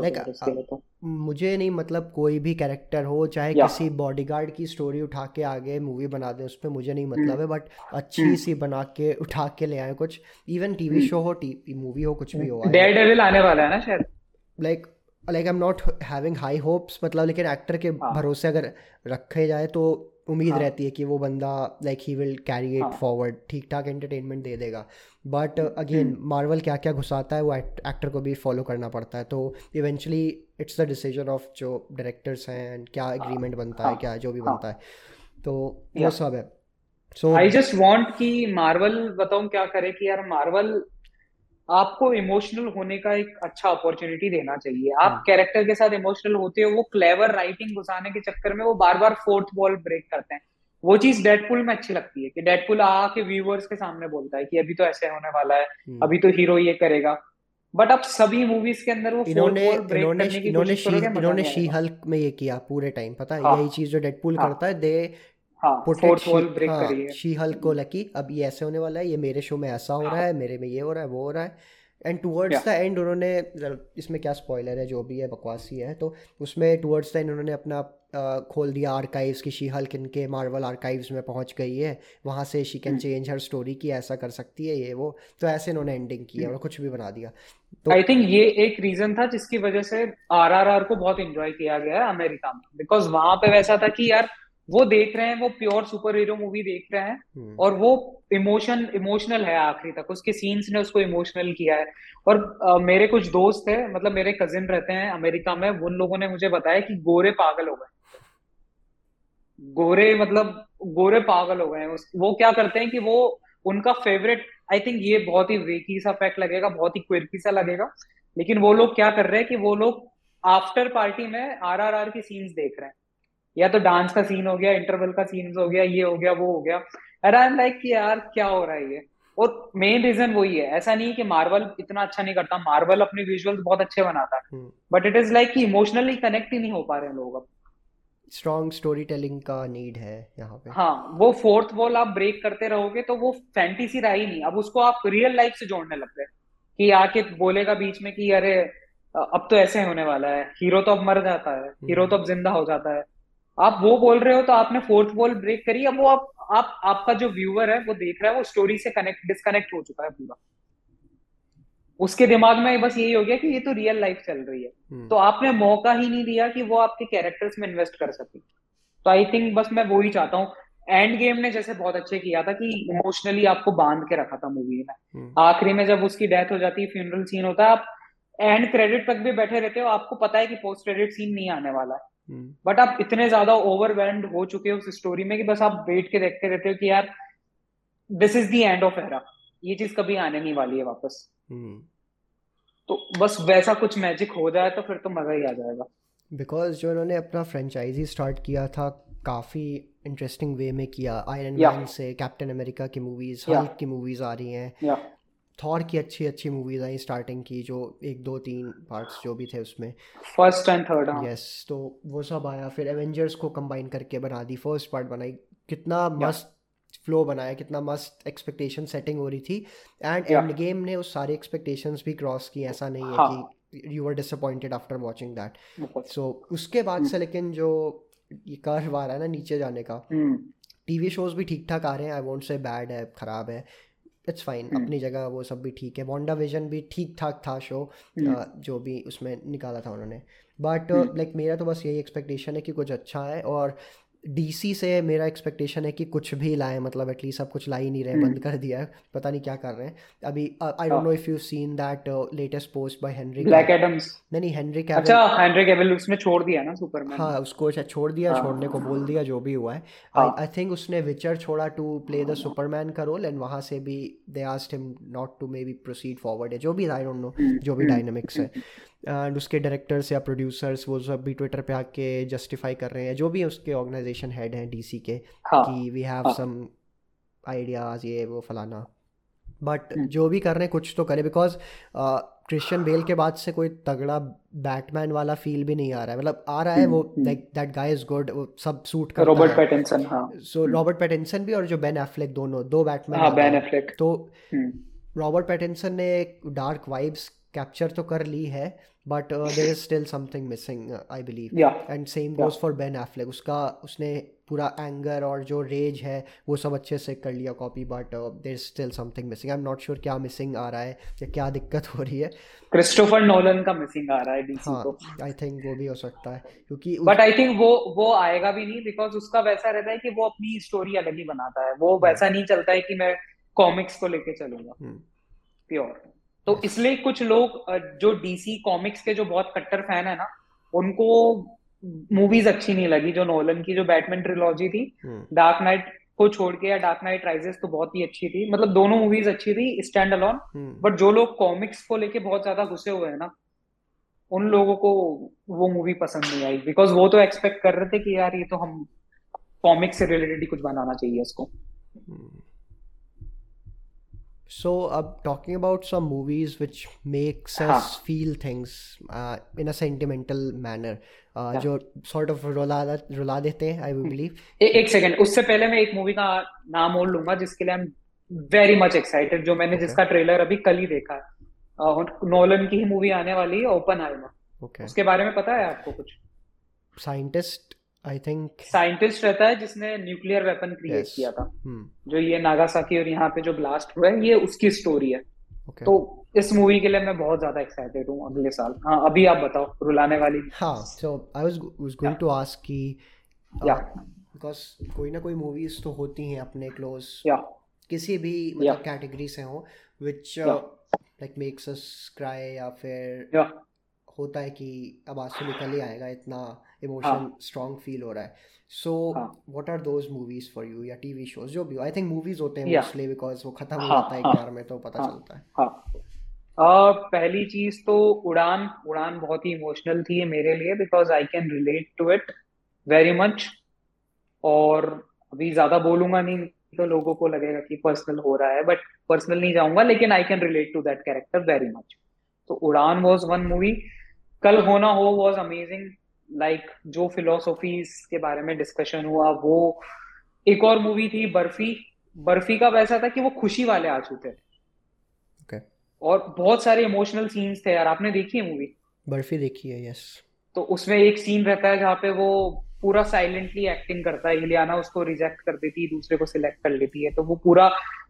Like मुझे नहीं, मतलब कोई भी कैरेक्टर हो, चाहे किसी बॉडीगार्ड की स्टोरी उठा के आगे मूवी बना दें उस पर मुझे नहीं मतलब है, बट अच्छी सी बना के उठा के ले आए कुछ. इवन टीवी शो हो, टीवी मूवी हो, कुछ भी हो. डेयरडेविल आने वाला है ना शायद. Like I am not having high hopes, मतलब लेकिन एक्टर के भरोसे अगर रखे जाए तो उम्मीद रहती है कि वो बंदा like he will carry it forward, ठीक ठाक एंटरटेनमेंट दे देगा. बट अगेन मार्वल क्या क्या घुसाता है वो एक्टर को भी फॉलो करना पड़ता है, तो eventually it's the decision of जो डायरेक्टर्स हैं एंड क्या एग्रीमेंट बनता है, क्या जो भी बनता है. तो वो सब है. सो आई जस्ट वांट कि मार्वल बताऊं क्या करे कि यार मार्वल आपको इमोशनल होने का एक अच्छा अपॉर्चुनिटी देना चाहिए. आप कैरेक्टर के साथ इमोशनल होते हो, वो क्लेवर राइटिंग घुसाने के चक्कर में वो बार बार फोर्थ वॉल ब्रेक करते हैं. वो चीज डेडपूल में अच्छी लगती है कि डेडपूल आके व्यूअर्स के सामने बोलता है कि अभी तो ऐसे होने वाला है, अभी तो हीरो ये करेगा. बट अब सभी मूवीज के अंदर वो इन्होंने शी हल्क में ये किया पूरे टाइम, पता है यही चीज जो डेडपूल करता है. दे फोर्थ वॉल ब्रेक करी है शी-हल्क को, लकी अब ये ऐसे होने वाला है, ये मेरे शो में ऐसा हो रहा है, मेरे में ये हो रहा है, वो हो रहा है. एंड टुवर्ड्स द एंड उन्होंने, इसमें क्या स्पॉइलर है जो भी है बकवासी है, तो उसमें टुवर्ड्स द एंड उन्होंने अपना खोल दिया आर्काइव्स की शी-हल्क इनके मार्वल आर्काइव्स में पहुंच गई है, वहाँ से she can change her story की ऐसा कर सकती है ये वो, तो ऐसे इन्होंने एंडिंग की है और कुछ भी बना दिया. तो आई थिंक ये एक रीजन था जिसकी वजह से आरआरआर को बहुत एंजॉय किया गया है अमेरिका में, बिकॉज वहां पे वैसा था कि यार वो देख रहे हैं, वो प्योर सुपर हीरो मूवी देख रहे हैं और वो इमोशनल है आखिरी तक, उसके सीन्स ने उसको इमोशनल किया है. और मेरे कुछ दोस्त हैं, मतलब मेरे कजिन रहते हैं अमेरिका में, उन लोगों ने मुझे बताया कि गोरे पागल हो गए, वो क्या करते हैं कि वो उनका फेवरेट, आई थिंक ये बहुत ही वेकी सा फैक्ट लगेगा, बहुत ही क्विर्की सा लगेगा, लेकिन वो लोग क्या कर रहे हैं कि वो लोग आफ्टर पार्टी में आरआरआर के सीन्स देख रहे हैं, या तो डांस का सीन हो गया, इंटरवल का सीन हो गया, ये हो गया वो हो गया. एंड आई एम लाइक कि यार क्या हो रहा है ये. और मेन रीजन वही है, ऐसा नहीं कि मार्वल इतना अच्छा नहीं करता, मार्वल अपने विजुअल्स बहुत अच्छे बनाता है, बट इट इज लाइक कि इमोशनली कनेक्ट ही नहीं हो पा रहे हैं लोग. अब स्ट्रॉन्ग स्टोरी टेलिंग का नीड है यहाँ पे. हाँ, वो फोर्थ वॉल आप ब्रेक करते रहोगे तो वो फैंटेसी रही नहीं, अब उसको आप रियल लाइफ से जोड़ने लग गए कि आके बोलेगा बीच में कि अरे अब तो ऐसे होने वाला है, हीरो तो अब मर जाता है, हीरो तो अब जिंदा हो जाता है. आप वो बोल रहे हो तो आपने फोर्थ वॉल ब्रेक करी, अब वो आप आपका जो व्यूअर है वो देख रहा है, वो स्टोरी से कनेक्ट डिस्कनेक्ट हो चुका है पूरा. उसके दिमाग में बस यही हो गया कि ये तो रियल लाइफ चल रही है. तो आपने मौका ही नहीं दिया कि वो आपके कैरेक्टर्स में इन्वेस्ट कर सके. तो आई थिंक बस मैं वो ही चाहता हूँ. एंड गेम ने जैसे बहुत अच्छे किया था कि इमोशनली आपको बांध के रखा था मूवी में, आखिरी में जब उसकी डेथ हो जाती है, फ्यूनरल सीन होता है, आप एंड क्रेडिट तक भी बैठे रहते हो, आपको पता है कि पोस्ट क्रेडिट सीन नहीं आने वाला है, बट आप इतने ज्यादा ओवरवेल्म्ड हो चुके हो उस स्टोरी में कि बस आप बैठ के देखते रहते हो कि यार this is the end of era, ये चीज कभी आने नहीं वाली है वापस. तो बस वैसा कुछ मैजिक हो जाए तो फिर तो मजा ही आ जाएगा. बिकॉज जो इन्होंने अपना फ्रेंचाइजी स्टार्ट किया था काफी इंटरेस्टिंग वे में किया, आयरन मैन से कैप्टन अमेरिका की मूवीज, हल्क की मूवीज आ रही हैं, थॉर की अच्छी अच्छी मूवीज आई स्टार्टिंग की, जो एक दो तीन पार्ट्स जो भी थे उसमें, फर्स्ट एंड थर्ड, यस, तो वो सब आया। फिर एवेंजर्स को कंबाइन करके बना दी, फर्स्ट पार्ट बनाई, कितना मस्त फ्लो बनाया, कितना मस्त एक्सपेक्टेशन सेटिंग हो रही थी। एंड एंड गेम ने उस सारे एक्सपेक्टेशंस भी क्रॉस की, ऐसा नहीं है कि you are disappointed after watching that. So उसके बाद से लेकिन जो ये कर्व आ रहा है ना नीचे जाने का, टीवी शोज भी ठीक ठाक आ रहे हैं, आई वोंट से बैड है, खराब है, इट्स फाइन, अपनी जगह वो सब भी ठीक है। वांडा विजन भी ठीक ठाक था शो, जो भी उसमें निकाला था उन्होंने, बट लाइक मेरा तो बस यही एक्सपेक्टेशन है कि कुछ अच्छा है। और डीसी से मेरा एक्सपेक्टेशन है कि कुछ भी लाए, मतलब एटलीस्ट सब कुछ ला ही नहीं रहे, बंद कर दिया है, पता नहीं क्या कर रहे हैं अभी। I don't know if you seen that latest post by Henry Black Adams, नहीं हेनरी कैविल, अच्छा हेनरी कैविल, उसने छोड़ दिया ना सुपरमैन, हाँ उसको छोड़ दिया, छोड़ने को बोल दिया, जो भी हुआ है। आई थिंक उसने विचर छोड़ा टू प्ले द सुपरमैन का रोल, एंड वहाँ से भी they asked him not to maybe proceed forward, है जो भी, आई डोंट नो जो भी डायनामिक्स है। एंड उसके डायरेक्टर्स या प्रोड्यूसर्स वो सब भी ट्विटर पे आके जस्टिफाई कर रहे हैं, जो भी उसके ऑर्गेनाइजेशन हेड हैं डीसी के, कि वी हैव सम आइडियाज, ये वो फलाना, बट जो भी कर रहे हैं कुछ तो करें, बिकॉज क्रिश्चियन बेल के बाद से कोई तगड़ा बैटमैन वाला फील भी नहीं आ रहा है, मतलब आ रहा है वो like that guy is good, वो सब सूट करता है। रॉबर्ट पैटिंसन, हाँ सो रॉबर्ट पैटिंसन भी, और जो बेन एफ्लेक, दोनों दो बैटमैन, बेन एफ्लेक तो, रॉबर्ट पैटिंसन ने डार्क वाइब्स कैप्चर तो कर ली है, but there is still something missing I believe. And same goes for Ben Affleck, उसका उसने पूरा एंगर और जो रेज है वो सब अच्छे से कर लिया copy, but there is still something missing. I am not sure क्या मिसिंग आ रहा है या क्या दिक्कत हो रही है। क्रिस्टोफर नोलन का मिसिंग आ रहा है डीसी को, आई थिंक वो भी हो सकता है, क्योंकि बट आई थिंक वो आएगा भी नहीं, बिकॉज उसका वैसा रहता है कि वो अपनी स्टोरी अलग ही बनाता है, वो वैसा नहीं चलता है कि मैं कॉमिक्स को लेके चलूंगा प्योर, तो इसलिए कुछ लोग जो डीसी कॉमिक्स के जो बहुत कट्टर फैन है ना, उनको मूवीज अच्छी नहीं लगी, जो नोलन की जो बैटमैन ट्रिलॉजी थी, डार्क नाइट को छोड़ के, या डार्क नाइट राइजेस तो बहुत ही अच्छी थी, मतलब दोनों मूवीज अच्छी थी स्टैंड अलोन, बट जो लोग कॉमिक्स को लेके बहुत ज्यादा घुसे हुए हैं ना, उन लोगों को वो मूवी पसंद नहीं आई, बिकॉज वो तो एक्सपेक्ट कर रहे थे कि यार ये तो हम कॉमिक्स से रिलेटेड ही कुछ बनाना चाहिए इसको। So, talking about some movies which makes us feel things in a sentimental manner, जो sort of रुला देते हैं, I believe. एक सेकेंड, उससे पहले मैं एक मूवी का नाम और लूंगा जिसके लिए I'm very much excited, जो मैंने जिसका ट्रेलर अभी कल ही देखा है, नोलन की ही मूवी आने वाली है, ओपनहाइमर। उसके बारे में पता है आपको कुछ? साइंटिस्ट, आई थिंक साइंटिस्ट रहता है जिसने न्यूक्लियर वेपन क्रिएट किया था, जो ये नागासाकी और यहाँ पे जो ब्लास्ट हुआ है, ये उसकी स्टोरी है। तो इस मूवी के लिए मैं बहुत ज्यादा एक्साइटेड हूँ अगले साल। हाँ अभी आप बताओ, रुलाने वाली। हाँ so I was going to ask कि बिकॉज कोई ना कोई मूवीज तो होती हैं अपने क्लोज किसी भी मतलब कैटेगरी से हो, which like makes us cry, या फिर होता है कि अब आंसू निकल ही आएगा, इतना इमोशन स्ट्रांग फील हो रहा है। So what are those movies for you, या टीवी शोज, जो भी आई थिंक मूवीज होते हैं मोस्टली, बिकॉज वो खत्म हो जाता है एक बार में, तो पता चलता है। पहली चीज तो उड़ान बहुत ही इमोशनल थी मेरे लिए, because I can relate to it very much, और अभी ज्यादा बोलूंगा नहीं तो लोगों को लगेगा कि पर्सनल हो रहा है, बट पर्सनल नहीं जाऊंगा, लेकिन I can relate to that character very much. तो उड़ान वॉज वन मूवी। कल होना हो वॉज अमेजिंग, लाइक जो फिलोसॉफीज के बारे में डिस्कशन हुआ वो। एक और मूवी थी बर्फी का वैसा था कि वो खुशी वाले आंसू थे, और बहुत सारे इमोशनल सीन्स थे। यार आपने देखी है मूवी बर्फी? देखी है, यस। तो उसमें एक सीन रहता है जहाँ पे वो पूरा साइलेंटली एक्टिंग करता है, इलियाना उसको रिजेक्ट कर देती है, दूसरे को सिलेक्ट कर लेती है, तो वो पूरा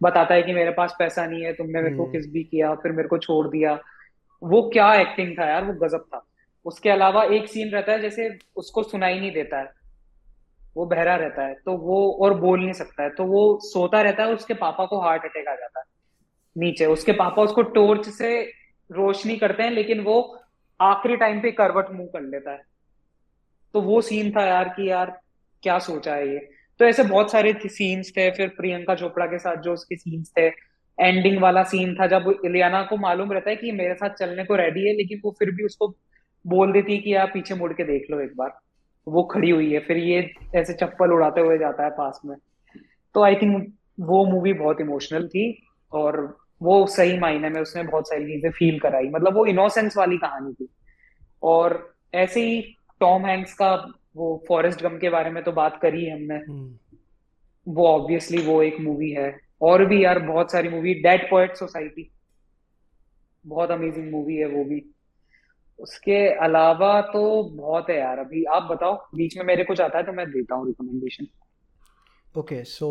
बताता है कि मेरे पास पैसा नहीं है, तुमने मेरे को किस भी किया, फिर मेरे को छोड़ दिया। वो क्या एक्टिंग था यार, वो गजब था। उसके अलावा एक सीन रहता है जैसे उसको सुनाई नहीं देता है, वो बहरा रहता है, तो वो और बोल नहीं सकता है, तो वो सोता रहता है, उसके पापा को हार्ट अटैक आ जाता है नीचे, उसके पापा उसको टॉर्च से रोशनी करते हैं, लेकिन वो आखिरी टाइम पे करवट मुंह कर लेता है। तो वो सीन था यार कि यार क्या सोचा है ये। तो ऐसे बहुत सारे सीन्स थे। फिर प्रियंका चोपड़ा के साथ जो उसके सीन्स थे, एंडिंग वाला सीन था जब इलियाना को मालूम रहता है कि मेरे साथ चलने को रेडी है, लेकिन वो फिर भी उसको बोल देती है कि आप पीछे मुड़ के देख लो एक बार, वो खड़ी हुई है, फिर ये ऐसे चप्पल उड़ाते हुए जाता है पास में। तो आई थिंक वो मूवी बहुत इमोशनल थी, और वो सही मायने में उसने बहुत सारी चीजें फील कराई, मतलब वो इनोसेंस वाली कहानी थी। और ऐसे ही टॉम हैंक्स का वो फॉरेस्ट गम के बारे में तो बात करी हमने, वो ऑब्वियसली वो एक मूवी है। और भी यार बहुत सारी मूवी, डेड पोएट सोसाइटी बहुत अमेजिंग मूवी है वो भी। उसके अलावा तो बहुत है यार। अभी आप बताओ, बीच में मेरे कुछ आता है तो मैं देता हूँ रिकमेंडेशन। ओके, सो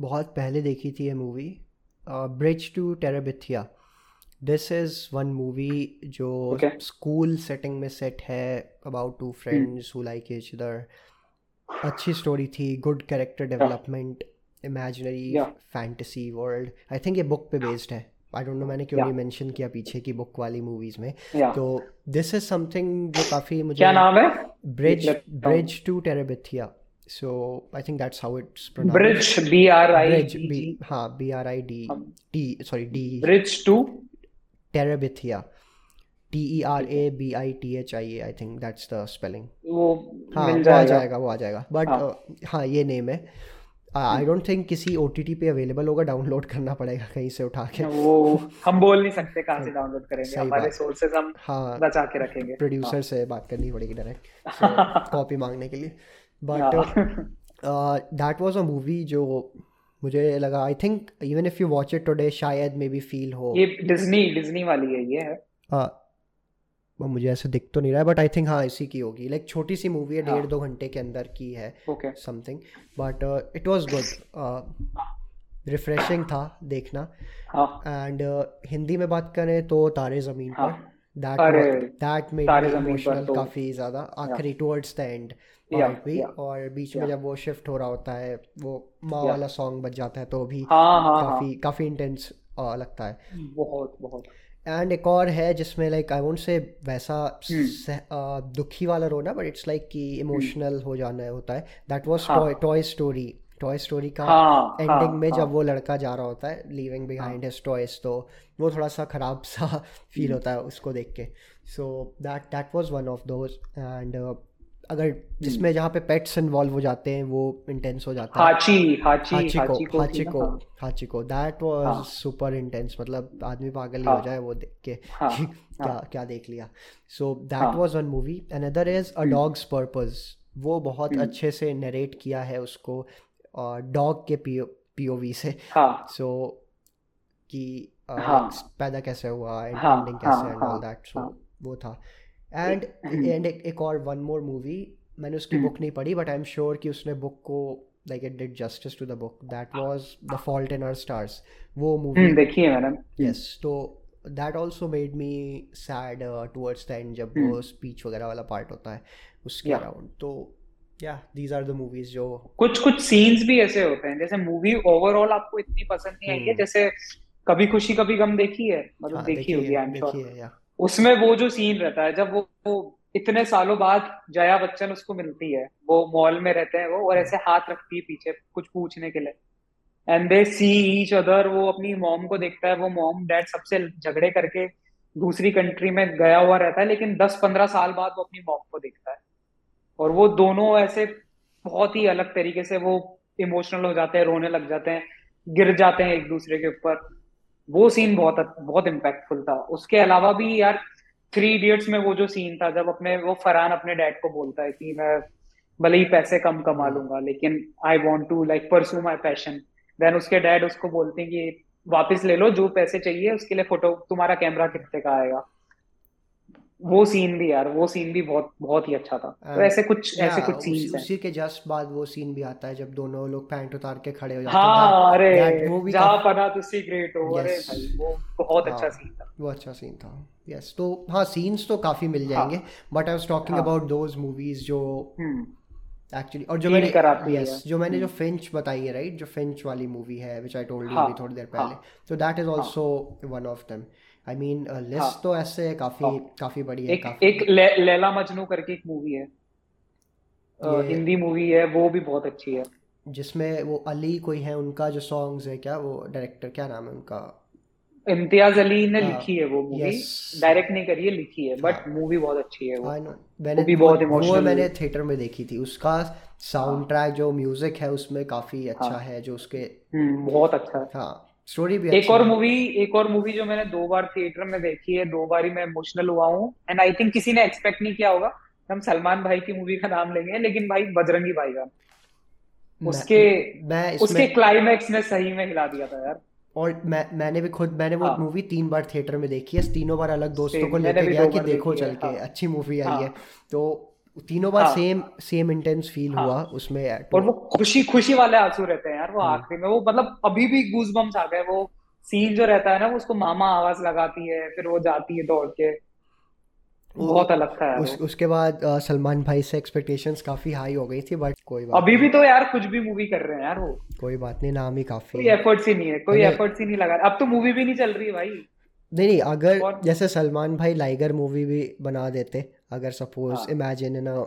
बहुत पहले देखी थी ये movie, bridge to Terabithia. This is one movie जो स्कूल सेटिंग में सेट है, about two friends who like each other. अच्छी स्टोरी थी, good character development, imaginary fantasy world. I think ये बुक पे बेस्ड है, आई डोंट नो मैंने क्यों नहीं मेंशन किया पीछे की बुक वाली मूवीज में। तो दिस इज समथिंग जो काफ़ी मुझे, क्या नाम है? Bridge to Terabithia. So I think that's how it's pronounced. Bridge, B-R-I-D-G. हाँ, B-R-I-D-T, sorry, D. Bridge to? Terabithia. Terabithia, I think that's the spelling. वो मिल जाएगा। वो आ जाएगा। But हाँ, ये नेम है। I don't think किसी OTT पे available होगा, डाउनलोड करना पड़ेगा कहीं से उठा के। वो हम बोल नहीं सकते कहाँ से डाउनलोड करेंगे, हमारे सोर्सेस हम बचा के रखेंगे। प्रोड्यूसर से बात करनी पड़ेगी डायरेक्ट कॉपी मांगने के लिए। But that was a movie जो मुझे लगा, I think even if you watch it today शायद मे बी फील हो। ये डिज्नी वाली है, ये है। मुझे ऐसे दिख तो नहीं रहा है, बट आई थिंक हाँ इसी की होगी। लाइक छोटी सी मूवी है, 1.5-2 घंटे के अंदर की है something, but it was good, refreshing था देखना। एंड हिंदी में बात करें तो तारे ज़मीन पर, दैट मेड मी इमोशनल काफ़ी ज़्यादा, आखिरी टुवर्ड्स द एंड पार्ट भी। और बीच में जब वो शिफ्ट हो रहा होता है, वो माँ वाला सॉन्ग बज जाता है तो भी काफ़ी इंटेंस लगता है, बहुत बहुत। एंड एक और है जिसमें लाइक आई वोंट से वैसा दुखी वाला रोना, बट इट्स लाइक कि इमोशनल हो जाना होता है। दैट वाज टॉय स्टोरी का एंडिंग में जब वो लड़का जा रहा होता है, लीविंग बिहाइंड हिज टॉयज, तो वो थोड़ा सा खराब सा फील होता है उसको देख के। So that was one of those. And अगर जिसमें जहाँ पे पेट्स इन्वॉल्व हो जाते हैं वो इंटेंस हो जाता है। Hachiko that was super intense, मतलब आदमी पागल ही हो जाए वो देख के, क्या देख लिया। So that was one movie. Another is a dogs purpose, वो बहुत अच्छे से नरेट किया है उसको डॉग के पीओवी से। सो कि पैदा कैसे हुआ, एंडिंग कैसे, एंड ऑल दैट, सो वो था। एंड एक और वन मोर मूवी, मैंने उसकी बुक नहीं पढ़ी, बट आई एम श्योर कि उसने बुक को like it did justice to the book. That was the fault in our stars, वो मूवी देखी है मैडम? यस। तो that also made me sad towards the end, जब वो स्पीच वगैरह वाला पार्ट होता है उसके अराउंड। तो या दीज आर द मूवीज जो कुछ सीन्स भी ऐसे होते हैं, जैसे मूवी ओवरऑल आपको इतनी पसंद नहीं आई है, जैसे कभी खुशी कभी गम देखी है, मतलब देखी होगी आई एम श्योर। उसमें वो जो सीन रहता है जब वो इतने सालों बाद जया बच्चन उसको मिलती है, वो मॉल में रहते हैं वो, और ऐसे हाथ रखती है पीछे कुछ पूछने के लिए, and they see each other. वो अपनी मॉम को देखता है, वो मॉम डैड सबसे झगड़े करके दूसरी कंट्री में गया हुआ रहता है, लेकिन 10-15 साल बाद वो अपनी मॉम को देखता है, और वो दोनों ऐसे बहुत ही अलग तरीके से वो इमोशनल हो जाते हैं, रोने लग जाते हैं, गिर जाते हैं एक दूसरे के ऊपर। वो सीन बहुत इम्पैक्टफुल था। उसके अलावा भी यार 3 इडियट्स में वो जो सीन था जब वो फरहान अपने डैड को बोलता है कि मैं भले ही पैसे कम कमा लूंगा लेकिन I want to like pursue my passion. Then उसके डैड उसको बोलते हैं कि वापस ले लो जो पैसे चाहिए, उसके लिए फोटो तुम्हारा कैमरा कितने का आएगा। वो सीन भी बहुत ही अच्छा था। तो ऐसे कुछ सीन्स हैं। उसी के जस्ट बाद वो सीन भी आता है जब दोनों लोग पैंट उतार के खड़े हो जाते हैं। हाँ, अरे जहाँ पना तुसी ग्रेट हो। अरे भाई वो बहुत अच्छा सीन था। यस, तो हाँ सीन्स तो काफी मिल जाएंगे, but I was talking about those movies जो एक्चुअली, और जो मैंने जो फिंच बताई है, राइट, जो फिंच वाली मूवी है व्हिच आई टोल्ड यू थोड़ी देर पहले, तो that is also one of them. I mean, list तो ऐसे काफी बड़ी है। एक लैला मजनू करके एक मूवी है, हिंदी मूवी है, वो भी बहुत अच्छी है, जिसमें वो अली कोई है, उनका जो सॉन्ग्स है, क्या वो डायरेक्टर, क्या नाम है उनका, इम्तियाज अली ने लिखी है वो मूवी, डायरेक्ट नहीं करी है, लिखी है, बट मूवी बहुत अच्छी है वो मैंने थिएटर में देखी थी। उसका साउंड ट्रैक जो म्यूजिक है उसमें काफी अच्छा है, जो उसके बहुत अच्छा है। स्टोरी भी एक और मूवी जो मैंने 2 बार थिएटर में देखी है, 2 बार ही मैं इमोशनल हुआ हूँ, एंड आई थिंक किसी ने एक्सपेक्ट नहीं किया होगा हम सलमान भाई की मूवी का नाम लेंगे, लेकिन भाई बजरंगी भाईजान उसके क्लाइमैक्स ने सही में हिला दिया था यार। और मैंने वो मूवी 3 बार थिएटर में देखी है, 3नों बार अलग दोस्तों को लेके गया कि देखो चल के अच्छी मूवी आई है, तो 3नों बार सेम इंटेंस फील हुआ उसमें। और वो खुशी वाले आंसू रहते हैं यार वो आखिरी में, वो मतलब अभी भी गूज बम्स आ गए। वो सीन जो रहता है ना, वो उसको मामा आवाज लगाती है, फिर वो जाती है दौड़ के, बहुत अलग था। उसके बाद सलमान भाई से एक्सपेक्टेशंस काफी हाई हो गई थी, बट कोई बात अभी भी तो यार कुछ भी मूवी कर रहे हैं यार, वो कोई बात नहीं, नाम ही काफी, कोई एफर्ट्स ही नहीं है, कोई एफर्ट्स ही नहीं लगा। अब तो मूवी भी नहीं चल रही भाई। नहीं अगर और... जैसे सलमान भाई लाइगर मूवी भी बना देते, अगर suppose imagine in a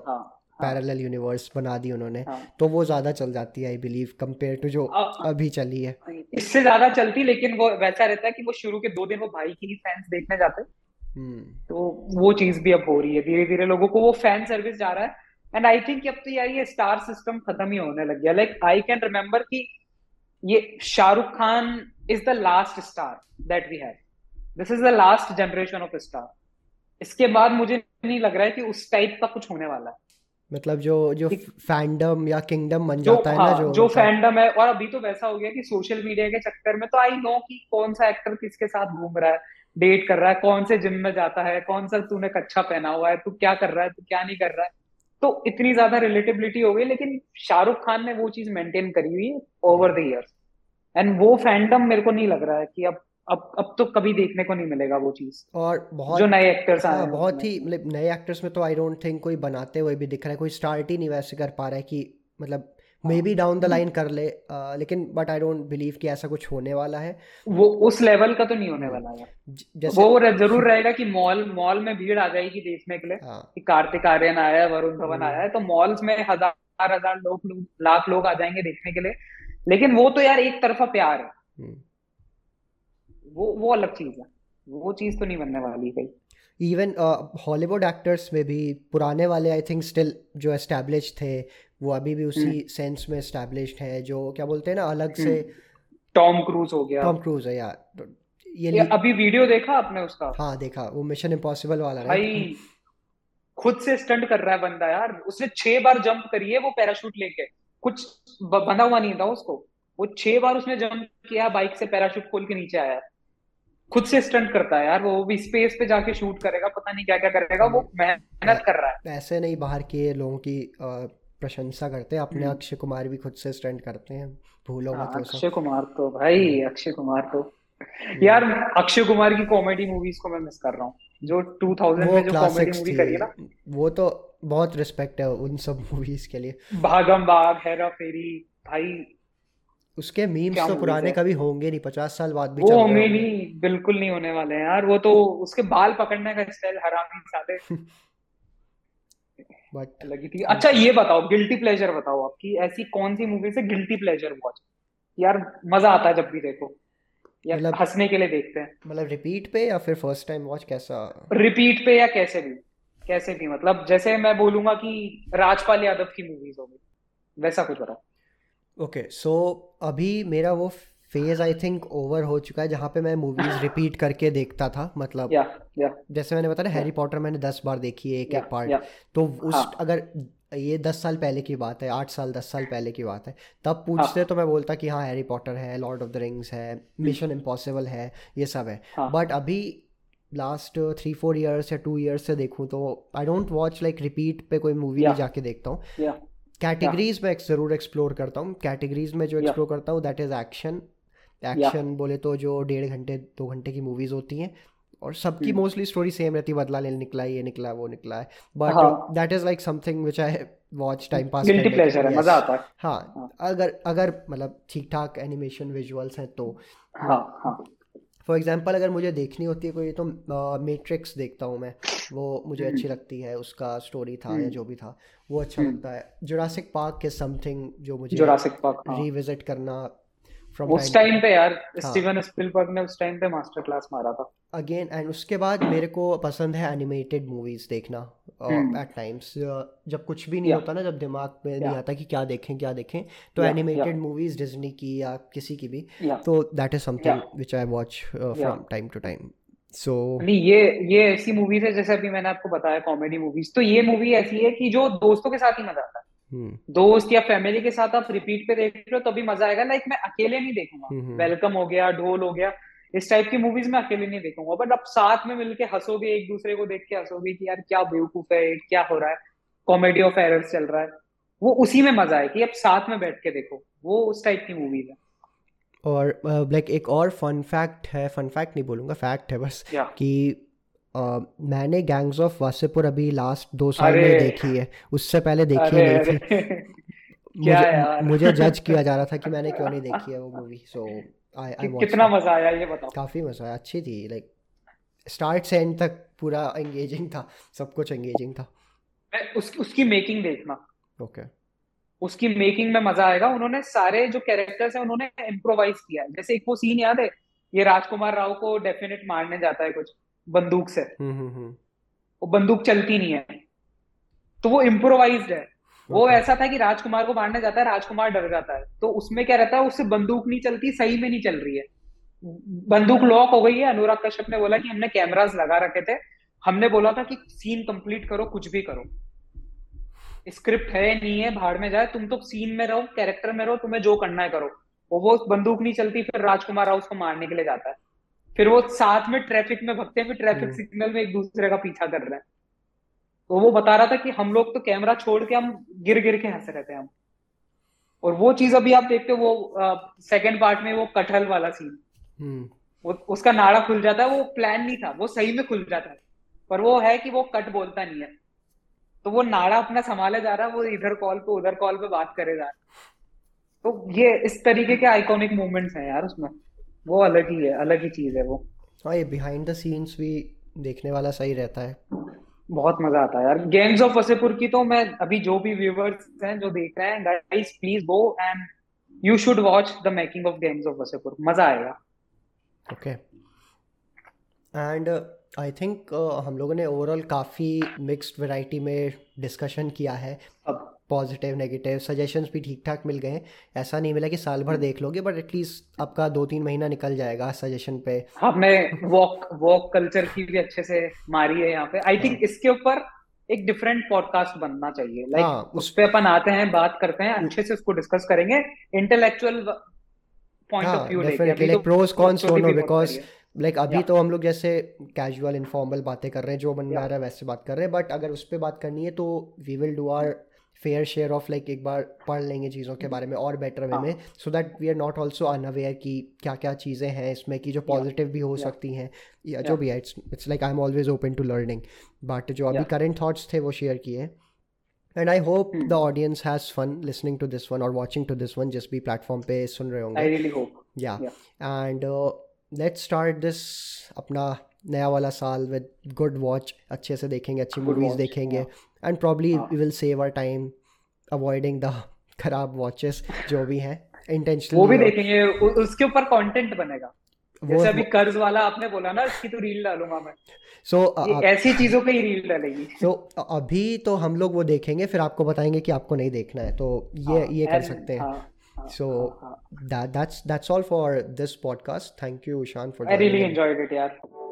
parallel universe बना दी उन्होंने, तो वो ज्यादा चल जाती है आई बिलीव कंपेयर टू जो अभी चली है, इससे ज्यादा चलती। लेकिन वो वैसा रहता है कि वो शुरू के 2 दिन वो भाई की ही फैंस देखने जाते हैं, तो वो चीज भी अब हो रही है धीरे धीरे, लोगों को वो फैन सर्विस जा रहा है। एंड आई थिंक अब तो यार ये स्टार सिस्टम खत्म ही होने लग गया। लाइक आई कैन रिमेम्बर कि ये Shahrukh Khan is the last star that we have, this is the last generation of star. इसके बाद मुझे नहीं लग रहा है कि उस टाइप का कुछ होने वाला है, मतलब जो फैंडम या किंगडम बन जाता है ना, जो फैंडम है। और अभी तो वैसा हो गया कि सोशल मीडिया के चक्कर में तो आई नो कि कौन सा एक्टर किसके साथ घूम रहा है, डेट कर रहा है, कौन से जिम में जाता है, कौन सा तूने कच्छा पहना हुआ है, तू क्या कर रहा है, तू क्या नहीं कर रहा है, तो इतनी ज्यादा रिलेटेबिलिटी हो गई। लेकिन शाहरुख खान ने वो चीज मेंटेन करी हुई है ओवर द इयर्स, एंड वो फैंडम मेरे को नहीं लग रहा है कि अब तो कभी देखने को नहीं मिलेगा वो चीज। और बहुत जो नए एक्टर्स आए, बहुत ही मतलब नए एक्टर्स में तो आई डोंट थिंक कोई बनाते हुए भी दिख रहा है, कोई स्टार्ट ही नहीं वैसे कर पा रहा है कि मतलब may be down the line कर ले, लेकिन बट आई डोंट बिलीव कि ऐसा कुछ होने वाला है, वो उस लेवल का तो नहीं होने वाला है। जैसे वो जरूर रहेगा कि मॉल में भीड़ आ जाएगी देखने के लिए कि कार्तिक आर्यन आया है, वरुण धवन आया है, तो मॉल्स में हजार लाख लोग आ जाएंगे देखने के लिए। लेकिन वो तो यार एक तरफा प्यार है, वो अलग चीज है, वो चीज तो नहीं बनने वाली कहीं। इवन हॉलीवुड एक्टर्स में भी पुराने वाले आई थिंक स्टिल जो एस्टेब्लिश थे वो अभी भी उसी सेंस में एस्टेब्लिश्ड है, जो क्या बोलते हैं ना अलग से। टॉम क्रूज है यार, ये अभी वीडियो देखा आपने उसका? हाँ देखा, वो मिशन इम्पॉसिबल वाला भाई, खुद से स्टंट कर रहा है बंदा यार, उसने 6 बार जंप करी है वो पैराशूट लेके, कुछ बंधा हुआ नहीं था उसको, वो 6 बार उसने जंप किया, बाइक से पैराशूट खोल के नीचे आया, खुद से स्टंट करता है यार। वो भी स्पेस पे जाके शूट करेगा, पता नहीं क्या क्या करेगा, वो मेहनत कर रहा है। ऐसे नहीं बाहर के लोगों की प्रशंसा करते हैं, अपने अक्षय कुमार भी खुद से स्टंट करते हैं, भूलो मत। अक्षय कुमार तो यार, अक्षय कुमार की कॉमेडी मूवीज को मैं मिस कर रहा हूँ, जो 2000 में जो कॉमेडी मूवी करी ना, वो तो बहुत रिस्पेक्ट है उन सब मूवीज के लिए। भागम भाग, हेरा फेरी भाई, उसके मीम्स तो पुराने कभी होंगे नहीं, 50 साल बाद भी वो होंगे नहीं, बिल्कुल नहीं होने वाले यार। वो तो उसके बाल पकड़ने का स्टाइल हरामी साले बट लगी थी। अच्छा ये बताओ, गिल्टी प्लेजर बताओ आपकी ऐसी कौन सी मूवी से गिल्टी प्लेजर वॉच यार, मजा आता है जब भी देखो यार, हंसने के लिए देखते हैं। मतलब रिपीट पे या फिर फर्स्ट टाइम वॉच? कैसा रिपीट पे या कैसे भी मतलब जैसे मैं बोलूंगा कि राजपाल यादव की मूवीज हो गई, वैसा कुछ बताओ। ओके सो अभी मेरा वो फेज आई थिंक ओवर हो चुका है जहाँ पे मैं मूवीज रिपीट करके देखता था, मतलब जैसे मैंने बताया हैरी पॉटर मैंने 10 बार देखी है एक पार्ट, तो उस अगर ये 10 साल पहले की बात है, 8 साल 10 साल पहले की बात है, तब पूछते तो मैं बोलता कि हाँ हैरी पॉटर है, लॉर्ड ऑफ द रिंग्स है, मिशन इम्पॉसिबल है, ये सब है। बट अभी लास्ट 3-4 ईयर्स या 2 ईयर्स से देखूँ तो I don't watch like repeat पे कोई मूवी नहीं जाके देखता हूँ। कैटेगरीज में जरूर एक्सप्लोर करता हूँ, कैटेगरीज में जो एक्सप्लोर करता हूँ दैट इज एक्शन बोले तो जो 1.5-2 घंटे की मूवीज होती हैं, और सबकी मोस्टली स्टोरी सेम रहती है, बदला लेने निकला, ये निकला वो निकला है, but that is like something which I watch time pass, guilty pleasure है, मजा आता है। हाँ अगर मतलब ठीक ठाक एनिमेशन विजुअल्स हैं तो। फॉर एग्जाम्पल अगर मुझे देखनी होती है कोई तो मैट्रिक्स देखता हूँ मैं, वो मुझे अच्छी लगती है, उसका स्टोरी था या जो भी था वो अच्छा लगता है। जुरासिक पार्क के समथिंग जो मुझे रिविजिट करना, उस टाइम पे यार स्टीवन स्पिलबर्ग ने उस टाइम पे मास्टर क्लास मारा था अगेन. एंड उसके बाद मेरे को पसंद है एनिमेटेड मूवीज देखना एट टाइम्स, जब कुछ भी नहीं होता ना, जब दिमाग में नहीं आता कि क्या देखें तो एनिमेटेड मूवीज डिज्नी की या किसी की भी, तो that is something which I watch from time to time. So ये ऐसी मूवीज है, जैसे अभी मैंने आपको बताया कॉमेडी मूवीज, तो ये मूवी ऐसी है कि जो दोस्तों के साथ ही मजा आता है. दोस्त या फैमिली के साथ आप रिपीट पे देख रहे हो तभी मजा आएगा. लाइक मैं अकेले नहीं देखूंगा, वेलकम हो गया, ढोल हो गया, इस टाइप की मूवीज मैं अकेले नहीं देखूंगा, बट आप साथ में मिलके हंसोगे, एक दूसरे को देख के हंसोगे कि यार क्या बेवकूफ है, क्या हो रहा है, कॉमेडी ऑफ एरर्स चल रहा है, वो उसी में मजा है कि आप साथ में बैठ के देखो, वो उस टाइप की मूवीज है. और लाइक एक और फन फैक्ट नहीं बोलूंगा, फैक्ट है बस कि मैंने गैंग्स ऑफ वासेपुर अभी लास्ट 2 साल में देखी है, उससे पहले देखी नहीं थी. मुझे जज किया जा रहा था कि मैंने क्यों नहीं देखी है वो मूवी. सो आई कितना मजा आया ये बताओ. काफी मजा आया, अच्छी थी, लाइक स्टार्ट से एंड तक पूरा एंगेजिंग था, सब कुछ एंगेजिंग था. उसकी मेकिंग देखना, ओके, उसकी मेकिंग में मजा आएगा. उन्होंने सारे जो कैरेक्टर्स हैं उन्होंने इम्प्रोवाइज किया है. जैसे एक वो सीन याद है, ये राजकुमार राव को डेफिनेट मारने जाता है कुछ बंदूक से, वो बंदूक चलती नहीं है तो वो इम्प्रोवाइज्ड है. वो ऐसा था कि राजकुमार को मारने जाता है, राजकुमार डर जाता है, तो उसमें क्या रहता है, उससे बंदूक नहीं चलती, सही में नहीं चल रही है, बंदूक लॉक हो गई है. अनुराग कश्यप ने बोला कि हमने कैमरास लगा रखे थे, हमने बोला था कि सीन कंप्लीट करो, कुछ भी करो, स्क्रिप्ट है नहीं है, भाड़ में जाए, तुम तो सीन में रहो, कैरेक्टर में रहो, तुम्हें जो करना है करो. और वो बंदूक नहीं चलती, फिर राजकुमार राव उसको मारने के लिए जाता है, फिर वो साथ में ट्रैफिक में भगते हैं, फिर ट्रैफिक सिग्नल में एक दूसरे का पीछा कर रहे हैं. तो वो बता रहा था कि हम लोग तो कैमरा छोड़ के हम गिर गिर के हंस रहे थे हम. और वो चीज अभी आप देखते हो, वो सेकंड पार्ट में वो कटहल वाला सीन, उसका नाड़ा खुल जाता है, वो प्लान नहीं था, वो सही में खुल जाता है, पर वो है कि वो कट बोलता नहीं है, तो वो नाड़ा अपना संभाले जा रहा है, वो इधर कॉल पे उधर कॉल पे बात करे जा रहा है. तो ये इस तरीके के आइकॉनिक मोमेंट्स हैं यार उसमें, वो अलग ही चीज है वो. हाँ, ये बिहाइंड द सीन्स भी देखने वाला सही रहता है, बहुत मजा आता है यार. गैंग्स ऑफ वासेपुर की तो मैं अभी जो भी व्यूअर्स हैं जो देख रहे हैं, guys please go and you should watch the making of Gangs of Wasseypur, मजा आएगा. ओके, एंड आई थिंक हम लोगों ने ओवरऑल काफी मिक्स्ड वैरायटी में डिस्कशन किया है. अब पॉजिटिव नेगेटिव सजेशंस भी ठीक ठाक मिल गए, ऐसा नहीं मिला कि साल भर देख लोगे, बट एटलीस्ट आपका 2-3 महीना निकल जाएगा सजेशन पे. हमने वॉक कल्चर की भी अच्छे से मारी है यहाँ पे. आई थिंक इसके ऊपर एक डिफरेंट पॉडकास्ट बनना चाहिए, लाइक उस पे अपन आते हैं, बात करते हैं, अच्छे से उसको डिस्कस करेंगे, इंटेलेक्चुअल पॉइंट ऑफ व्यू लेके, प्रोस कॉन्स दोनों, बिकॉज लाइक अभी तो हम लोग जैसे कैजुअल इनफॉर्मल बातें कर रहे हैं, जो बन आ रहा है वैसे बात कर रहे हैं, बट अगर उस पर बात करनी है तो we will do our fair share of, like एक बार पढ़ लेंगे चीज़ों के बारे में और बेटर वे में, so that we are not also unaware कि क्या क्या चीज़ें हैं इसमें कि जो पॉजिटिव भी हो सकती हैं या जो भी है. It's like I am always open to learning, but जो अभी करंट थाट्स थे वो शेयर किए. And I hope the audience has fun listening to this one और वॉचिंग टू दिस वन, जिस भी प्लेटफॉर्म पे सुन रहे होंगे. या एंड लेट्स स्टार्ट दिस अपना नया वाला साल विद गुड वॉच, अच्छे से देखेंगे, अच्छी मूवीज देखेंगे, and probably we will save our time avoiding the खराब वॉचेस जो भी हैं इंटेंशनली, वो भी देखेंगे, उसके ऊपर कंटेंट बनेगा. जैसे अभी कर्ज वाला आपने बोला ना, इसकी तो रील डालूंगा मैं, सो ऐसी चीज़ों पे ही रील डालेगी. सो अभी तो हम लोग वो देखेंगे, फिर आपको बताएंगे कि आपको नहीं देखना है, तो ये कर सकते हैं. So that's all for this podcast. Thank you, Ishaan, for joining. I really enjoyed it, yeah.